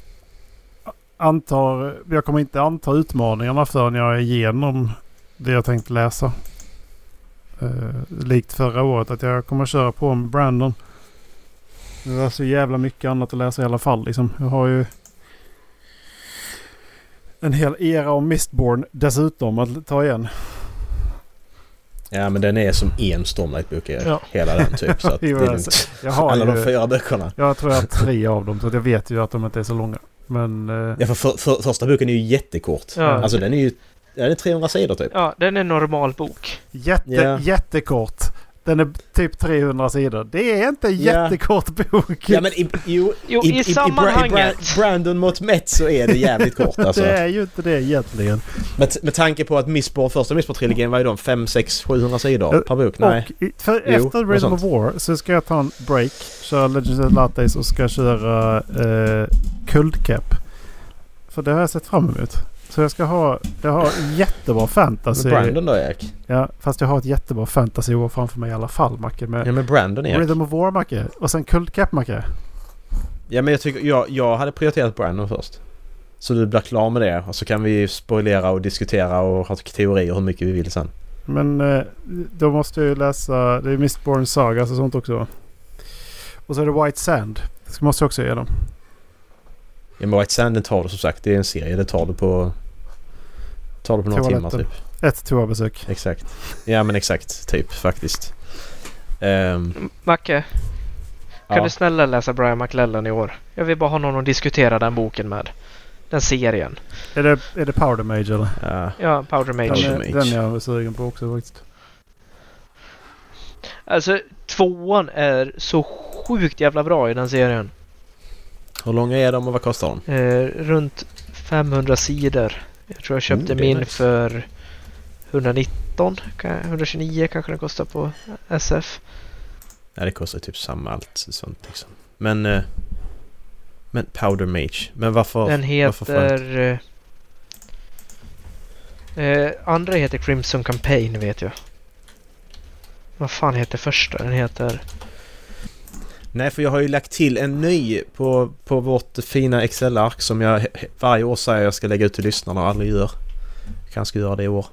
antar... Jag kommer inte anta utmaningarna förrän jag är igenom det jag tänkte läsa. Eh, likt förra året. Att jag kommer köra på med Brandon. Det var så jävla mycket annat att läsa i alla fall. Liksom. Jag har ju en hel era om Mistborn dessutom att ta igen. Ja, men den är som en Stormlight-bok ja. hela den typ. Så att det är jag har alla ju, de fyra böckerna. Jag tror jag har tre av dem, så jag vet ju att de inte är så långa. Men, ja, för, för, för första boken är ju jättekort. Ja. Alltså den är ju den är trehundra sidor typ. Ja, den är en normal bok. Jätte, ja. Jättekort. Den är typ trehundra sidor. Det är inte en yeah. jättekort bok. Ja, men i, jo, jo, i, i, i sammanhanget. I Brandon mot Met så är det jävligt kort. Alltså. Det är ju inte det egentligen. Med, med tanke på att Mistborn, första Mistborn-trilogin var ju de fem, sex, sjuhundra sidor per bok. Nej. Och för jo, efter Rhythm of War så ska jag ta en break, köra Legends of Lattes och ska köra eh, Kuldcap. För det har jag sett fram emot. Så jag ska ha, jag har jättebra fantasy. Med Brandon då, Erik? Ja, fast jag har ett jättebra fantasy år framför mig i alla fall, Macke. Med ja, med Brandon, Erik. Rhythm of War, Macke. Och sen Kuldcap, Macke. Ja, men jag tycker, jag, jag hade prioriterat Brandon först. Så du blir klar med det. Och så kan vi spoilera och diskutera och ha teorier hur mycket vi vill sen. Men då måste jag ju läsa, det är Mistborn Saga och sånt också. Och så är det White Sand. Det måste jag också igenom. Ja, men White Sand tar du som sagt, det är en serie, det tar du på... Tar du på några timmar typ. Ett toabesök. Exakt. Ja, men exakt, typ, faktiskt. Um, Macke, kan ja. du snälla läsa Brian McLellan i år? Jag vill bara ha någon att diskutera den boken med. Den serien. Är det, är det Powder Mage eller? Ja, ja Powder Mage. Den, är, den är jag sugen på också faktiskt. Alltså, tvåan är så sjukt jävla bra i den serien. Hur långa är de och vad kostar de? Eh, runt femhundra sidor. Jag tror jag köpte mm, min nice. för etthundranitton, etthundratjugonio kanske den kostar på S F. Nej, det kostar typ samma allt sånt liksom. Men eh, men Powder Mage, men varför den heter eh, andra heter Crimson Campaign vet jag. Vad fan heter första? Den heter Nej, för jag har ju lagt till en ny på, på vårt fina Excel-ark som jag varje år säger jag ska lägga ut till lyssnarna och aldrig gör. Jag kanske göra det i år.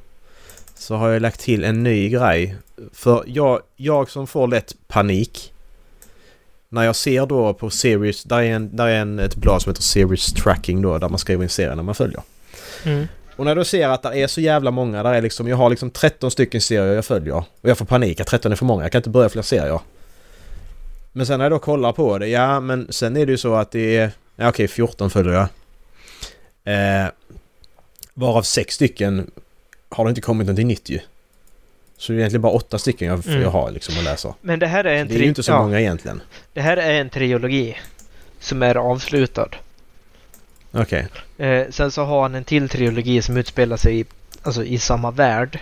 Så har jag lagt till en ny grej. För jag, jag som får lätt panik när jag ser då på series, där är, en, där är en, ett blad som heter Series Tracking då, där man skriver in serierna man följer. Mm. Och när du ser att det är så jävla många, där är liksom, jag har liksom tretton stycken serier jag följer och jag får panik att tretton är för många, jag kan inte börja fler serier. Men sen när jag då kollar på det, ja men sen är det ju så att det är, ja okej, fjorton följer jag. Eh, varav sex stycken har det inte kommit någonting nytt ju. Så det är egentligen bara åtta stycken jag, mm. jag har liksom att läsa. Men det här är en det är tri- ju inte så ja. många egentligen. Det här är en trilogi som är avslutad. Okej. Okay. Eh, sen så har han en till trilogi som utspelar sig i, alltså, i samma värld.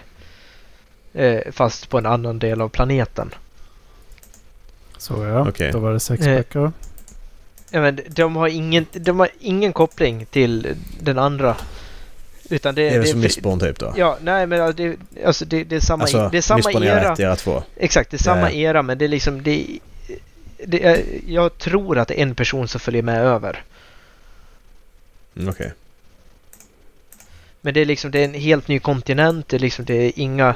Eh, fast på en annan del av planeten. Så ja, okay. Då var det sex böcker. Ja, men de har ingen de har ingen koppling till den andra utan det, det är det som Mistborn typ då. Ja, nej men det alltså det, det är samma alltså, det är samma era. Är ett, två. Exakt, det är samma yeah. era men det är liksom det, det är, jag tror att det är en person som följer med över. Mm, okej. Okay. Men det är liksom det är en helt ny kontinent, det är liksom det är inga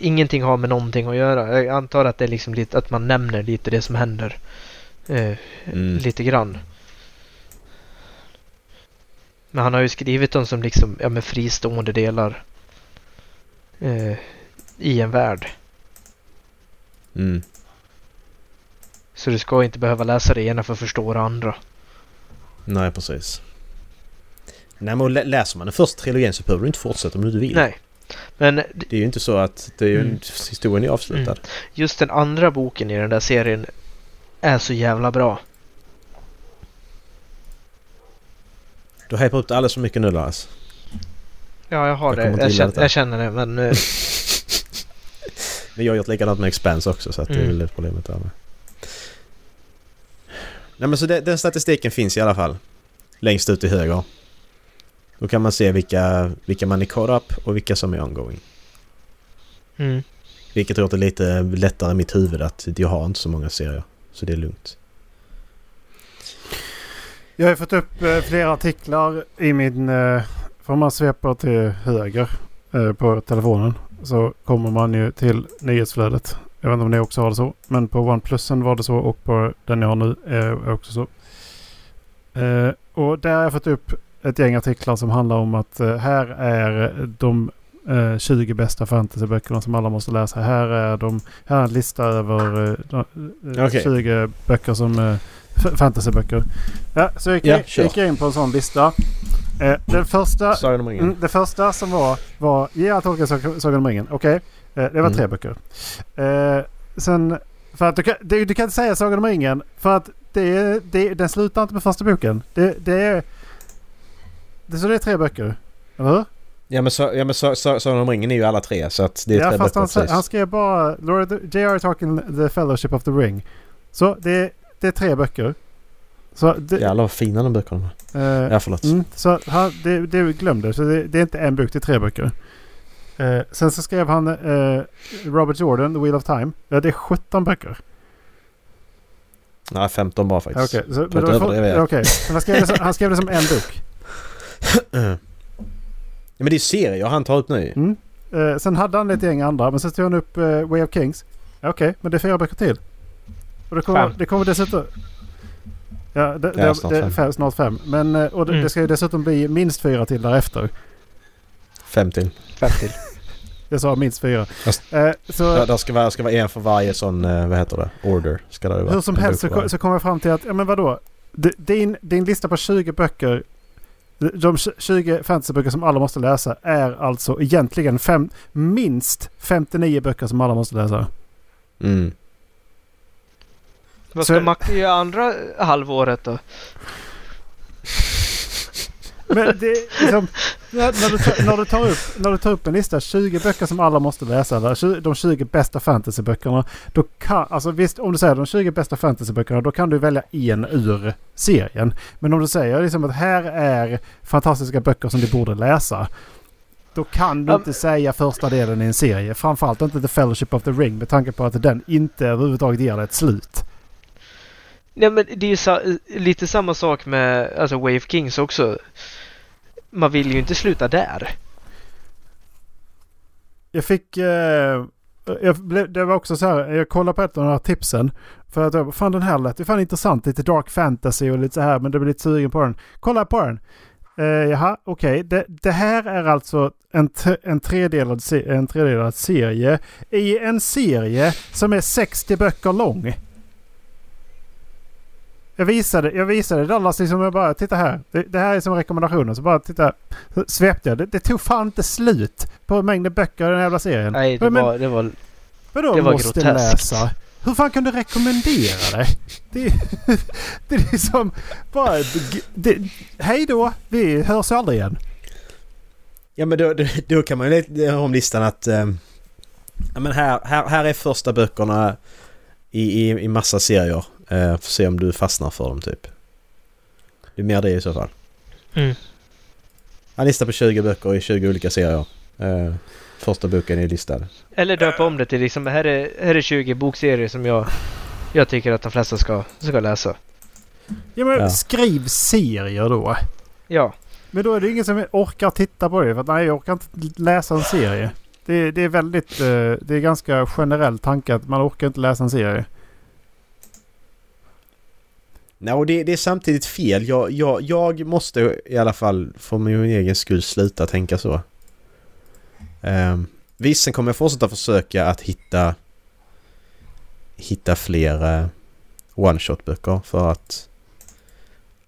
ingenting har med någonting att göra. Jag antar att det är liksom lite att man nämner lite det som händer eh, mm. lite grann. Men han har ju skrivit dem som liksom ja, med fristående delar eh, i en värld. Mm. Så du ska inte behöva läsa det ena för att förstå det andra. Nej, precis. Nej, men läser man den första trilogin så behöver du inte fortsätta om du vill. Nej. Men det är ju inte så att det är ju mm. historien är avslutad. Mm. Just den andra boken i den där serien är så jävla bra. Du hypar upp det alldeles så mycket nu, Lars. Ja, jag har jag det. Jag känner, jag känner det, men... men jag har gjort likadant med Expanse också, så att mm. det är väl det problemet där med. Nej, men så det, den statistiken finns i alla fall. Längst ut i höger. Då kan man se vilka, vilka man är caught up och vilka som är ongoing. Mm. Vilket låter lite lättare i mitt huvud att jag har inte så många serier. Så det är lugnt. Jag har fått upp flera artiklar i min... För man sveper till höger på telefonen så kommer man ju till nyhetsflödet. Jag vet inte om ni också har det så. Men på OnePlusen var det så och på den jag har nu är också så. Och där har jag fått upp ett gäng artiklar som handlar om att eh, här är de eh, tjugo bästa fantasyböckerna som alla måste läsa. Här är de här är en lista över eh, okay. tjugo böcker som eh, f- fantasyböcker. Ja, så jag gick, yeah, sure. gick jag in på en sån lista Eh, den första, Sagan om ringen. Mm, det första som var, var ja, Tolkiens Sagan om ringen. Okej, okay. eh, det var mm. tre böcker. Eh, sen, för att du kan, du, du kan inte säga Sagan om ringen, för att det, det, den slutar inte med första boken. Det, det är... Det, så det är tre böcker, eller hur? Ja, men så, ja, men så, så, så de ringen är ju alla tre, så att det är ja, tre böcker. Han, han skrev bara J R R Tolkien The Fellowship of the Ring. Så det, det är tre böcker. Så det, jävlar vad fina de böckerna. Uh, ja, förlåt. Mm, så han, det, det glömde, så det, det är inte en bok, det är tre böcker. Uh, sen så skrev han uh, Robert Jordan, The Wheel of Time. Ja, det är sjutton böcker. Nej, femton bara faktiskt. Okej, okay, okay. han, han skrev det som en bok. Ja, men det är ju serier han tar upp nu. Mm. Eh, sen hade han lite gäng andra, men sen tog han upp eh, Way of Kings. Okej, okay, men det är fyra böcker till. Och det kommer, det kommer dessutom... Ja, det, det, det, snart, det, fem. Fem, snart fem. Men, och det, mm. det ska ju dessutom bli minst fyra till därefter. Fem till. Fem till. Jag sa minst fyra. Eh, så, det, det, ska vara, det ska vara en för varje sån, vad heter det, order. Ska det vara. Hur som helst så, så kommer jag fram till att, ja men vadå? Din, din lista på tjugo böcker, de tjugo fantasyböcker som alla måste läsa, är alltså egentligen fem, minst femtionio böcker som alla måste läsa. Mm. Vad ska Macke göra andra halvåret då? Men det är liksom, när, du tar, när, du tar upp, när du tar upp en lista tjugo böcker som alla måste läsa, eller de tjugo bästa fantasyböckerna, då kan, alltså visst, om du säger de tjugo bästa fantasyböckerna, då kan du välja en ur serien. Men om du säger liksom att här är fantastiska böcker som du borde läsa, då kan du um, inte säga första delen i en serie, framförallt inte The Fellowship of the Ring, med tanke på att den inte överhuvudtaget ger ett slut. Nej, men det är ju sa- lite samma sak med alltså Way of Kings också. Man vill ju inte sluta där. Jag fick eh, jag blev, det var också så här, jag kollade på ett av de här tipsen för att jag fann den här lät, det fann intressant, lite dark fantasy och lite så här, men det blev lite sugen på den. Kolla på den. Eh, jaha, okej. Okay. Det, det här är alltså en, t- en, tredelad se- en tredelad serie i en serie som är sextio böcker lång. Jag visade, jag visade Dallas liksom, jag bara, titta här. Det, det här är som rekommendationer. Så bara titta, så svepte jag. Det, det tog fan inte slut på mängden böcker i den jävla serien. Nej, det men, var... Det var, vadå, det var måste groteskt. Läsa? Hur fan kan du rekommendera det? Det, det är liksom bara... Det, hej då, vi hörs aldrig igen. Ja, men då, då kan man ju ha om listan att... Ähm, ja, men här, här, här är första böckerna i, i, i massa serier. Uh, för se om du fastnar för dem typ. Det är mer det i så fall. Mm. Han listar på tjugo böcker i tjugo olika serier. Uh, första boken är listad. Eller döpa om det till liksom, här är, här är tjugo bokserier som jag, jag tycker att de flesta ska, ska läsa. Ja, men ja. Skriv serier då. Ja. Men då är det ingen som orkar titta på det. För att, nej, jag orkar inte läsa en serie. Det, det är väldigt uh, det är ganska generell tanke att man orkar inte läsa en serie. Nej, och det, det är samtidigt fel. Jag, jag, jag måste i alla fall för min egen skull sluta tänka så. Um, visst, sen kommer jag fortsätta försöka att hitta hitta fler uh, one-shot-böcker, för att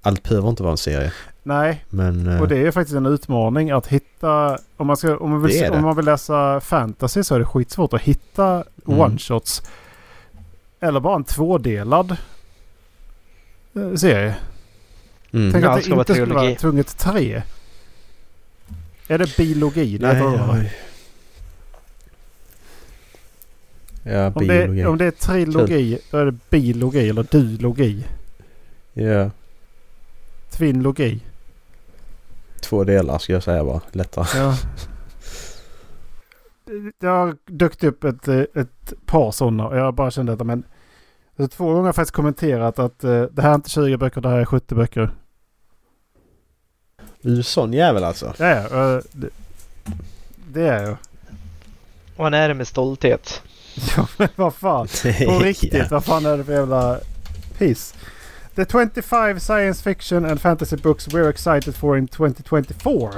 allt behöver inte vara en serie. Nej, men, uh, och det är faktiskt en utmaning att hitta, om man, ska, om man, vill, det det. om man vill läsa fantasy så är det skitsvårt att hitta mm. one-shots eller bara en tvådelad serie. Mm. Tänk att det ska inte skulle vara tvunget tre. Är det biologi? Det nej, nej. Ja, om biologi. Det är, om det är trilogi, då är det biologi eller duologi. Ja. Twinlogi. Två delar ska jag säga bara. Lättare. Ja. Jag har dykt upp ett, ett par sådana och jag bara kände att men så två gånger har jag faktiskt kommenterat att eh, det här är inte tjugo böcker, det här är sjuttio böcker. Du är sån jävel alltså. Ja, ja det, det är jag. Och han är det med stolthet. Ja, men vad fan. På riktigt, ja. Vad fan är det för jävla piss? The twenty-five science fiction and fantasy books we're excited for in twenty twenty-four.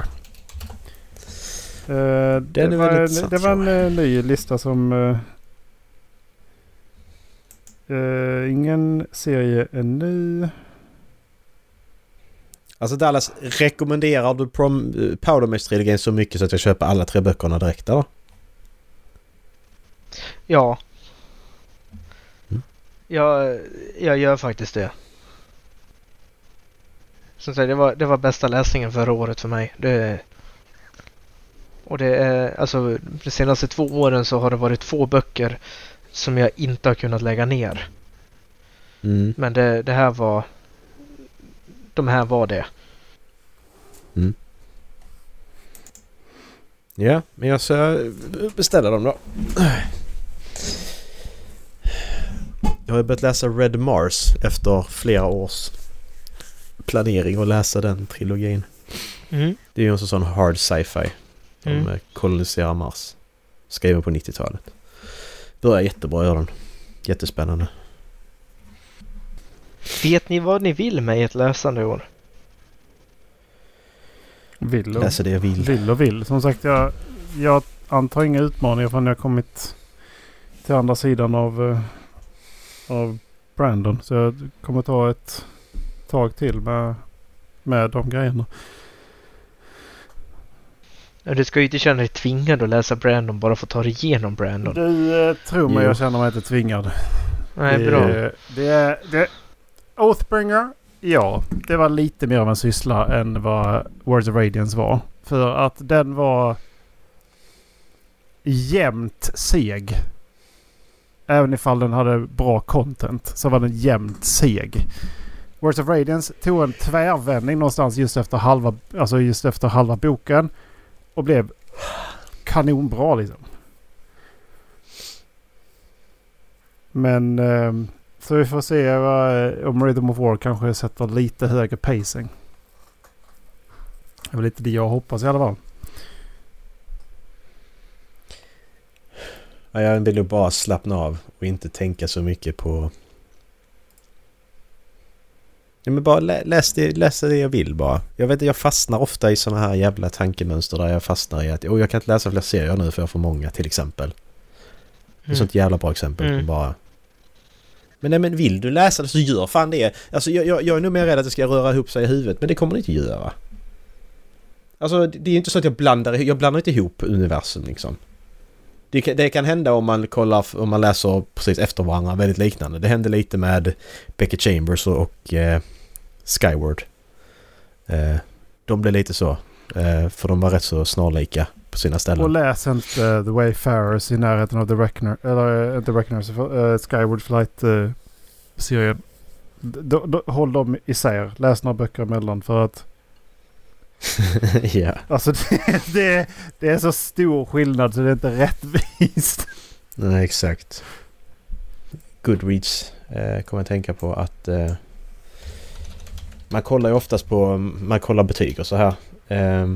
Uh, det, det var, en, sant, det var en uh, ny lista som... Uh, Uh, ingen serie ännu. Alltså Dallas, rekommenderar du Prom- Powder Mage så mycket så att jag köper alla tre böckerna direkt då? Ja. Mm. Jag, jag gör faktiskt det. Som sagt, det var, det var bästa läsningen förra året för mig. Det, och det är, alltså de senaste två åren så har det varit få böcker som jag inte har kunnat lägga ner. Mm. Men det, det här var... De här var det. Mm. Ja, men jag ska beställa dem då. Jag har börjat läsa Red Mars efter flera års planering och läsa den trilogin. Mm. Det är ju en sån hard sci-fi. De mm. koloniserar Mars. Skriven på nittiotalet. Börjar jättebra göra den. Jättespännande. Vet ni vad ni vill med ett läsande år? Vill och läser det jag vill. Vill och vill. Som sagt, jag, jag antar inga utmaningar förrän jag kommit till andra sidan av, av Brandon. Så jag kommer ta ett tag till med, med de grejerna. Du ska ju inte känna dig tvingad att läsa Brandon bara för att ta dig igenom Brandon. Du tror mig, jag känner mig inte tvingad. Nej, bra. Det, det, det, Oathbringer, ja, det var lite mer av en syssla än vad Words of Radiance var. För att den var jämnt seg. Även ifall den hade bra content så var den jämnt seg. Words of Radiance tog en tvärvändning någonstans just efter halva, alltså just efter halva boken och blev kanonbra liksom. Men... Eh, Så vi får se vad, om Rhythm of War kanske sätter lite högre pacing. Det är lite det jag hoppas i alla fall. Ja, jag vill ju bara slappna av och inte tänka så mycket på... Ja, men bara lä- läs, det, läs det jag vill bara. Jag vet att jag fastnar ofta i såna här jävla tankemönster där jag fastnar i att oh, jag kan inte läsa fler serier nu för jag får många till exempel. Mm. Det är sånt jävla bra exempel. Mm. Bara... Men, nej, men vill du läsa det så gör fan det. Alltså, jag, jag, jag är nog mer rädd att det ska röra ihop sig i huvudet. Men det kommer det inte göra. Alltså, det är ju inte så att jag blandar, jag blandar inte ihop universum. Liksom. Det, det kan hända om man kollar, om man läser precis efter varandra. Väldigt liknande. Det hände lite med Becky Chambers och, och eh, Skyward. Eh, de blev lite så. Eh, för de var rätt så snarlika på sina ställen. Och läs inte uh, The Wayfarers i närheten av The Reckoner, eller uh, The Reckoners, uh, Skyward Flight-serien. Uh, d- d- d- håll dem isär. Läs några böcker emellan för att... ja. Alltså det, det, det är så stor skillnad så det är inte rättvist. Nej, exakt. Goodreads eh, kommer jag tänka på att eh, man kollar ju oftast på, man kollar betyg och så här. Eh,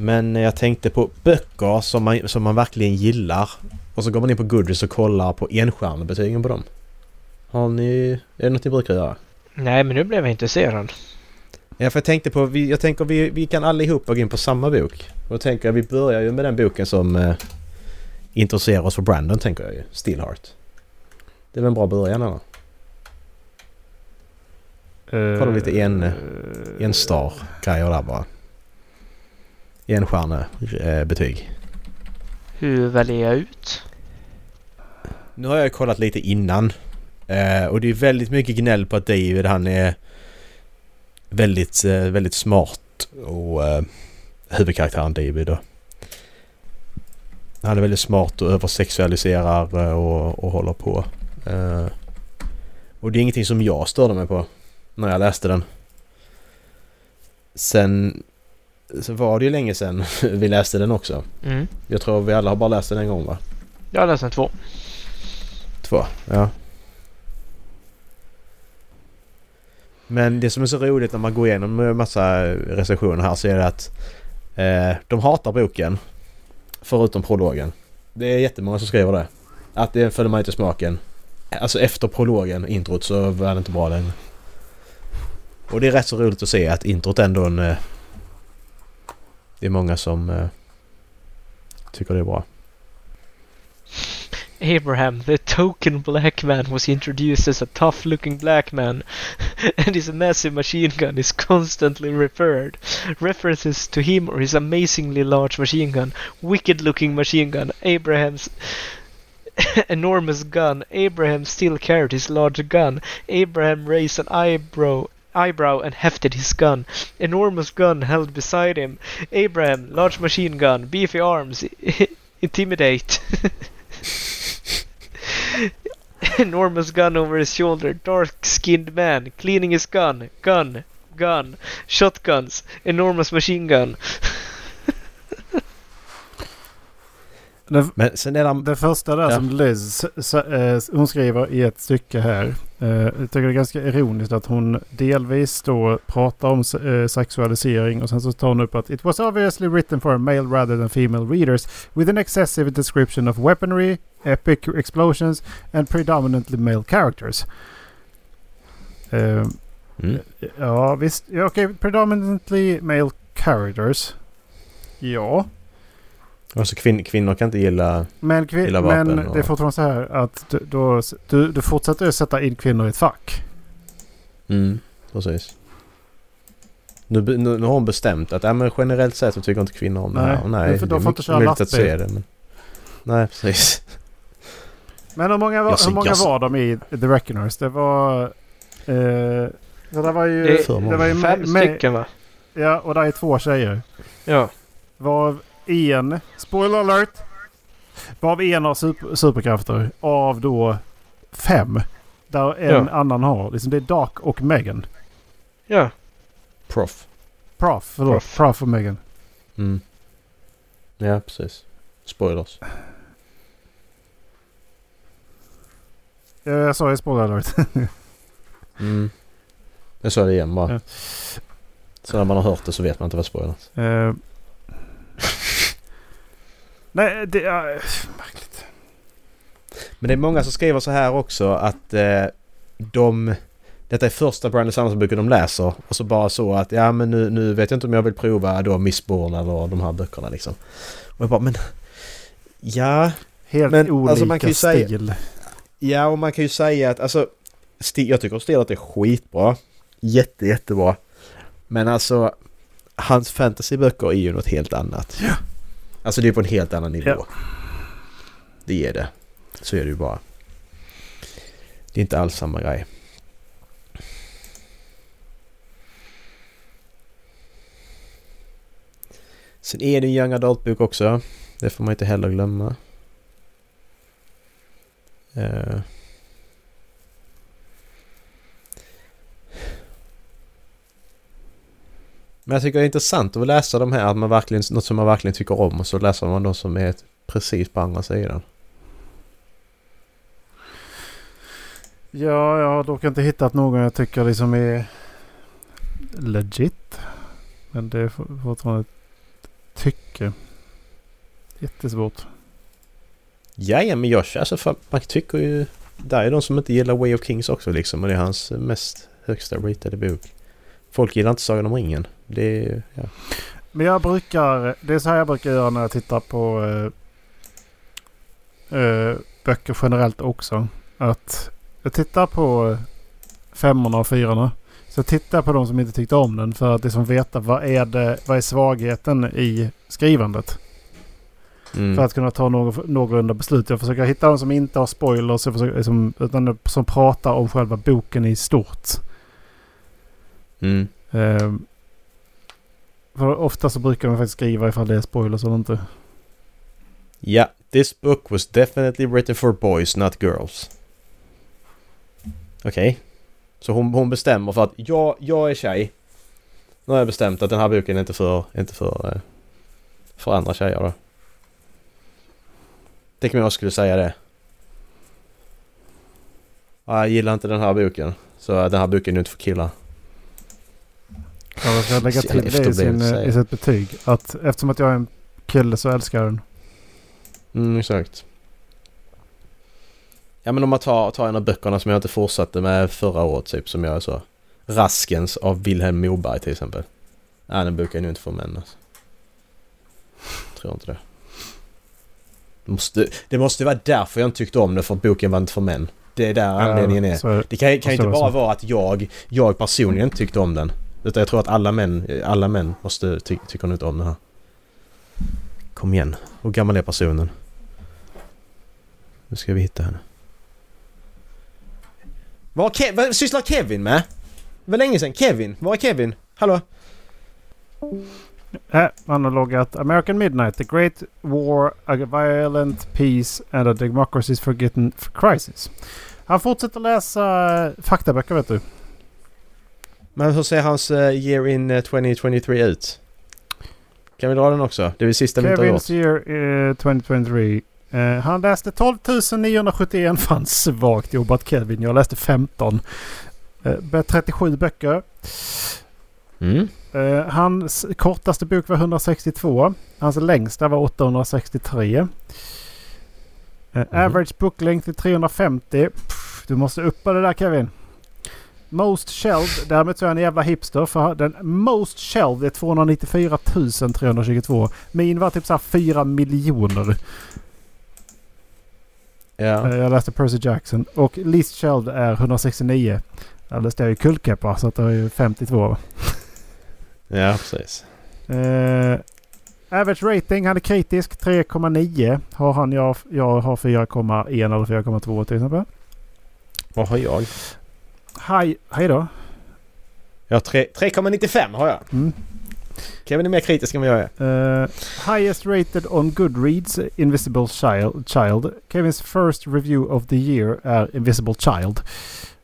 Men jag tänkte på böcker som man, som man verkligen gillar. Och så går man in på Goodreads och kollar på enstjärnebetygen på dem. Har ni... Är det något ni brukar göra? Nej, men nu blev jag intresserad. Ja, för jag tänkte på... Vi, jag tänker vi, vi kan allihopa gå in på samma bok. Och då tänker jag vi börjar ju med den boken som eh, intresserar oss för Brandon, tänker jag ju. Steelheart. Det är väl en bra början, eller? Uh, Kolla lite en, en star grejer där bara. En stjärna eh, betyg. Hur väljer jag ut? Nu har jag kollat lite innan. Eh, och det är väldigt mycket gnäll på att David, han är väldigt, eh, väldigt smart. Och eh, huvudkaraktären David då. Han är väldigt smart och översexualiserar och, och håller på. Eh, och det är ingenting som jag störde mig på när jag läste den. Sen... Så var det ju länge sedan vi läste den också. Mm. Jag tror vi alla har bara läst den en gång, va? Jag har läst den två. Två, ja. Men det som är så roligt när man går igenom en massa recensioner här så är det att eh, de hatar boken förutom prologen. Det är jättemånga som skriver det. Att det följer man inte smaken. Alltså efter prologen, introt, så var det inte bra längre. Och det är rätt så roligt att se att introt ändå en... Det är många som uh, tycker det är bra. Abraham, the token black man was introduced as a tough-looking black man and his massive machine gun is constantly referred. References to him or his amazingly large machine gun, wicked-looking machine gun, Abraham's enormous gun, Abraham still carried his large gun, Abraham raised an eyebrow, eyebrow and hefted his gun, enormous gun held beside him, Abraham, large machine gun, beefy arms, intimidate. Enormous gun over his shoulder, dark-skinned man, cleaning his gun, gun, gun, shotguns, enormous machine gun. Det, Men sen är de, det första där ja. som Liz så, eh, hon skriver i ett stycke här, eh, jag tycker det är ganska ironiskt att hon delvis då pratar om eh, sexualisering och sen så tar hon upp att it was obviously written for male rather than female readers with an excessive description of weaponry, epic explosions and predominantly male characters. Eh, mm. Ja visst, ja, okej, okay, predominantly male characters. Ja. Alltså kvin- kvinnor kan inte gilla, men kvin- gilla vapen. Men och... det är fortfarande så här att du, då, du, du fortsätter att sätta in kvinnor i ett fack. Mm, precis. Nu, nu, nu har hon bestämt att äh, men generellt sett så tycker inte kvinnor om nej. det här. Och nej, för de det får inte köra lastbil. Men... Nej, precis. Men hur många, var, ser, hur många ser... var de i The Reckoners? Det var... Eh, det var ju... Det, det var ju fem med, stycken va? Ja, och där är två tjejer. Ja. Var... En, spoiler alert, av en av super, superkrafter av då fem där en ja. annan har liksom, det är Dark och Megan. Ja. Prof. Prof, förlåt. Prof, Prof och Megan. Mm. Ja, precis. Spoilers. Jag sa ju spoiler alert. mm. Jag sa det igen bara. Ja. Så när man har hört det så vet man inte vad spoilers. Uh. Nej, det är äh, märkligt. Men det är många som skriver så här också att eh, de detta är första Brandon Sanderson-boken de läser och så bara så att ja men nu, nu vet jag inte om jag vill prova då Mistborn eller de här böckerna liksom. Och jag bara men ja helt men, olika alltså, man kan ju stil. Säga, ja och man kan ju säga att alltså stil, jag tycker stilet är skitbra. Jätte jättebra. Men alltså hans fantasyböcker är ju något helt annat. Ja. Alltså det är på en helt annan nivå. Ja. Det är det. Så är det ju bara. Det är inte alls samma grej. Sen är det en young adult-bok också. Det får man inte heller glömma. Uh. Men jag tycker det är intressant att läsa de här att man verkligen, något som man verkligen tycker om och så läser man de som är precis på andra sidan. Ja, jag har dock inte hittat någon jag tycker liksom är legit. Men det är fortfarande ett tycke. Jättesvårt. Jaja, men jag alltså, för man tycker ju där är de som inte gillar Way of Kings också liksom och det är hans mest högsta ratade bok. Folk gillar inte Sagan om ringen. Det, ja. Men jag brukar... Det är så här jag brukar göra när jag tittar på eh, eh, böcker generellt också. Att jag tittar på femmorna och fyrorna. Så jag tittar på de som inte tyckte om den för att liksom veta vad är, det, vad är svagheten i skrivandet. Mm. För att kunna ta någorlunda beslut. Jag försöker hitta de som inte har spoilers jag försöker, liksom, utan som pratar om själva boken i stort. Mm. Um, för ofta så brukar man faktiskt skriva ifall det är spoilers eller inte. Ja, yeah, this book was definitely written for boys, not girls. Okej. Okay. Så hon, hon bestämmer för att jag, jag är tjej. Nu har jag bestämt att den här boken är inte för inte för, för andra tjejer då. Tänk om jag skulle säga det. Jag gillar inte den här boken. Så den här boken är inte för killar. Ja, jag ska lägga till det i, sin, i sitt betyg att eftersom att jag är en kille så älskar den. Mm, exakt. Ja, men om man tar, tar en av böckerna som jag inte fortsatte med förra året typ, som jag så Raskens av Wilhelm Moberg till exempel. Nej, den brukar jag nu inte få män alltså. Tror inte det. Måste, det måste vara därför jag inte tyckte om det för boken var inte för män. det är där anledningen är. Så, det kan, kan ju inte bara vara att jag, jag personligen inte tyckte om den. Utan jag tror att alla män, alla män måste ty- tycka något om det här. Kom igen. Hur gammal är personen? Nu ska vi hitta henne. Vad Ke- sysslar Kevin med? Vad länge sedan? Kevin? Var är Kevin? Hallå? Äh, han har loggat American Midnight, The Great War, A Violent Peace and A Democracy's Forgotten Crisis. Han fortsätter läsa faktaböcker, vet du. Men hur ser hans uh, year in uh, twenty twenty-three ut? Kan vi dra den också? Det är det sista vi inte har gjort. Kevin's year uh, twenty twenty-three. Uh, han läste tolv tusen niohundrasjuttioett. Fan, svagt jobbat Kevin. Jag läste femton. Uh, trettiosju böcker. Mm. Uh, hans kortaste bok var etthundrasextiotvå. Hans längsta var åttahundrasextiotre. Uh, mm. Average book length är trehundrafemtio. Pff, du måste uppa det där, Kevin. Most shelved, därmed så är en jävla hipster, för den most shelved är tvåhundranittiofyra tusen trehundratjugotvå. Min var typ så här fyra miljoner. Yeah. Jag läste Percy Jackson. Och least shelved är etthundrasextionio. Där läste jag ju Kulkepa, så att det är ju femtiotvå. Ja, yeah, precis. Uh, average rating, han är kritisk tre komma nio. Har han, jag, jag har fyra komma ett eller fyra komma två till exempel. Vad har jag? Hej, hej då. Ja, tre komma nittiofem har jag. Mm. Kevin är mer kritisk än vad jag är. Uh, highest rated on Goodreads, Invisible Child. Kevins first review of the year är Invisible Child.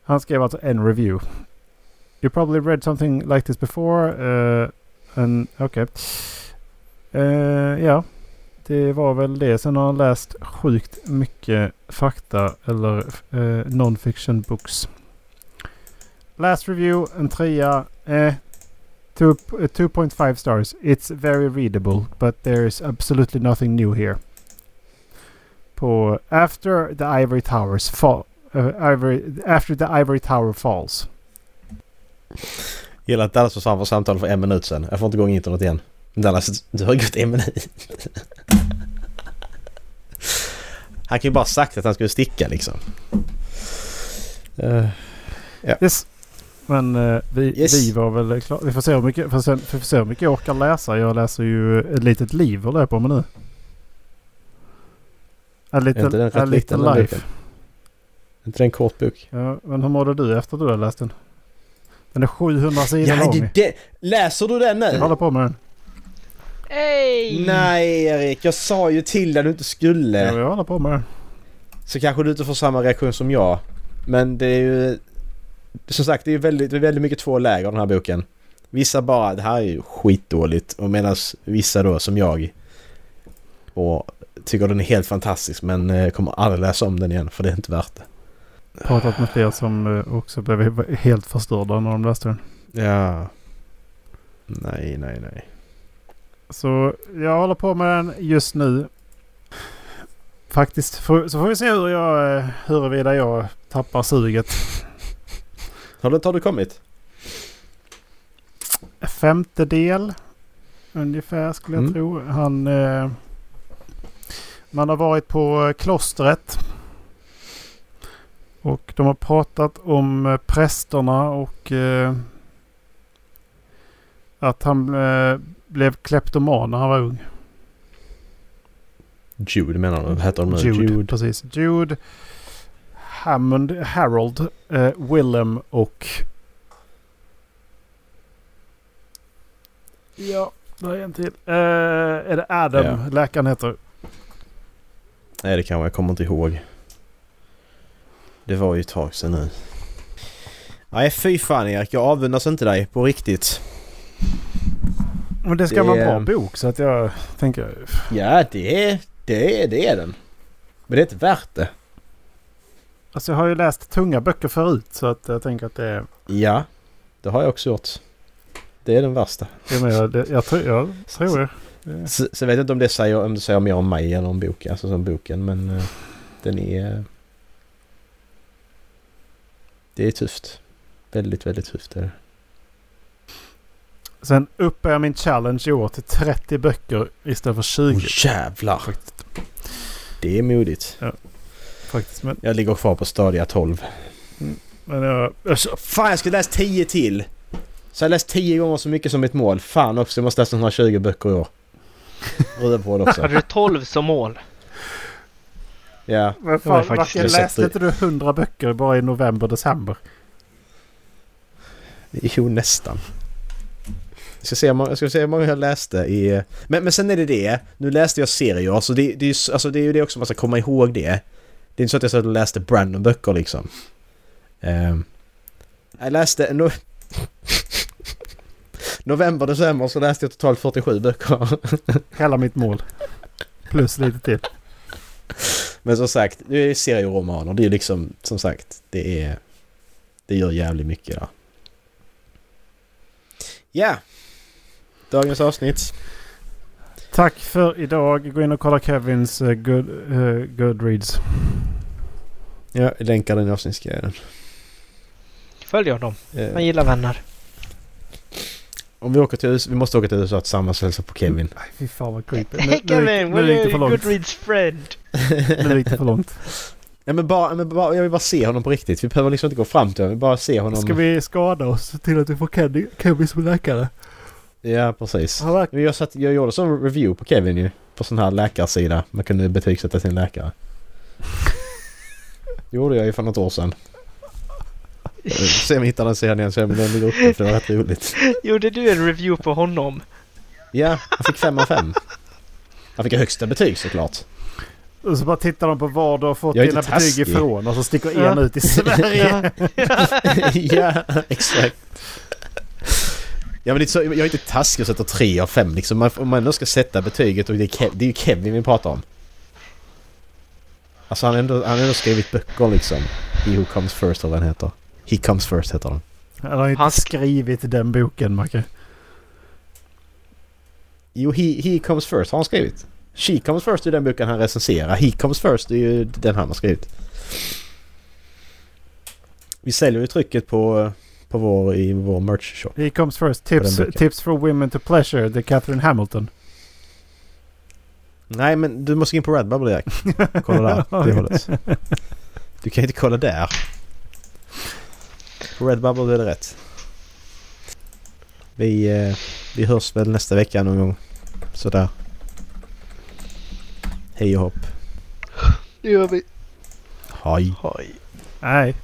Han skrev alltså en review. You probably read something like this before. Uh, and, okay. Uh, ja, det var väl det. Sen har han läst sjukt mycket fakta eller uh, non-fiction books. Last review, en trea, eh, two, uh, two point five stars. It's very readable, but there is absolutely nothing new here. På After the Ivory Towers fall, uh, Ivory, After the Ivory Tower Falls. Jag gillar att Dallas var samma samtal för en minut sedan. Jag får inte gå in internet igen. Dallas, du har gått en minut. Han kan ju bara sagt att han skulle sticka liksom. Uh, yeah. Yes. Men uh, vi, yes. vi var väl klara. Vi får se hur mycket, för sen, för se hur mycket jag orkar läsa. Jag läser ju Ett litet liv och löper med nu. A Little, a little Life. Inte en kort bok. Ja, men hur mådde du efter att du har läst den? Den är sjuhundra sidor ja, lång. Det, läser du den nu? Jag håller på med den. Hey. Nej Erik, jag sa ju till dig att du inte skulle. Ja, jag håller på med den. Så kanske du inte får samma reaktion som jag. Men det är ju... Som sagt, det är väldigt, väldigt mycket två läger av den här boken. Vissa bara, det här är ju skitdåligt. Och medan vissa då, som jag, och tycker den är helt fantastisk, men kommer aldrig läsa om den igen, för det är inte värt det. Pratat med fler som också blev helt förstörda när de läste den. Ja. Nej, nej, nej. Så jag håller på med den just nu. Faktiskt, så får vi se hur jag, huruvida jag tappar suget. Har du, har du kommit? Femtedel ungefär skulle jag mm. tro. Han, eh, man har varit på klostret och de har pratat om prästerna och eh, att han eh, blev kleptoman när han var ung. Jude menar du? Hette han Jude? Jude, precis. Jude Hammond, Harold, eh, Willem och... Ja, där är en till. Eh, är det Adam? Ja. Läkaren heter. Nej, det kan jag. Jag kommer inte ihåg. Det var ju ett tag sedan nu. Nej, fy fan Erik. Jag avundas inte dig på riktigt. Men det ska det... vara en bra bok, så att jag tänker... Ja, det är, det är, det är den. Men det är inte värt det. Alltså jag har ju läst tunga böcker förut, så att jag tänker att det är... Ja, det har jag också gjort. Det är den värsta. Ja, men jag, det, jag tror jag tror det. det. Så, så vet jag inte om det säger, om det säger mer om mig än om boken, alltså som boken, men uh, den är... Uh, det är tufft. Väldigt, väldigt tufft är det. Sen uppar jag min challenge i år till trettio böcker istället för tjugo. Oh, jävlar! Det är modigt. Ja. faktiskt. Men... jag ligger kvar på stadia tolv. Mm. Men jag... Alltså, fan, jag skulle läsa tio till. Så jag läst tio gånger så mycket som mitt mål. Fan också, jag måste läsa etthundratjugo böcker i år. Röda på det också. Hade du tolv som mål? Ja. Men fan, jag faktiskt varför läste inte du hundra böcker bara i november, december? Jo, nästan. Jag ska se om jag, ska se om jag läste i... Men, men sen är det det. Nu läste jag serier, så det, det, är, alltså det är ju det också man ska komma ihåg det. Det är inte så att jag satt och läste Brandon-böcker liksom. Um, jag läste... No... november, december så läste jag totalt fyrtiosju böcker. Hela mitt mål. Plus lite till. Men som sagt, det är ju serieromaner. Det är liksom, som sagt, det är... Det gör jävligt mycket där. Ja, yeah. Dagens avsnitt. Tack för idag. Gå in och kolla Kevins uh, good, uh, Goodreads. Ja, länkar den i avsnittsgrejen. Följ honom. Uh. Man gillar vänner. Om vi åker till U S A, vi måste åka till U S A tillsammans och hälsa på Kevin. Mm. Ay, fy fan vad creepy. Hey Kevin, we're your Goodreads friend. Nu är det för långt. Ja, men bara, men bara, jag vill bara se honom på riktigt. Vi behöver liksom inte gå fram till honom, vi bara se honom. Ska vi skada oss till att vi får Kevin, Kevin som läkare? Ja, precis. Har... Jag, satt, jag gjorde en review på Kevin ju, på sån här läkarsida. Man kunde betygsätta sin läkare. Gjorde jag ju för något år sedan. Sen hittade den sedan igen, så jag blev uppe, för det var rätt roligt. Gjorde du en review på honom? Ja, jag fick fem av fem. Jag fick högsta betyg såklart. Och så bara tittar de på var du har fått dina betyg ifrån och så sticker ja. en ut i Sverige. Ja, exakt. Ja, men det är så, jag är inte taskig att sätta tre av fem. Liksom. Man, om man ändå ska sätta betyget, och det är, Kev, det är ju Kevin vi pratar om. Alltså han har ändå, ändå skrivit böcker liksom. He Who Comes First, eller vad den heter. He Comes First heter den. Han har ju inte skrivit den boken, Macke. Jo, he, he Comes First har han skrivit. She Comes First är den boken han recenserar. He Comes First är ju den han har skrivit. Vi säljer ju trycket på, på vår, i vår merch shop. He Comes First. Tips, tips for women to pleasure. The Catherine Hamilton. Nej, men du måste gå in på Redbubble, Jack. Kolla där. Det hållet. Du kan inte kolla där. På Redbubble är det rätt. Vi, vi hörs väl nästa vecka någon gång. Sådär. Hej och hopp. Det gör vi. Hej. Hej. Hej.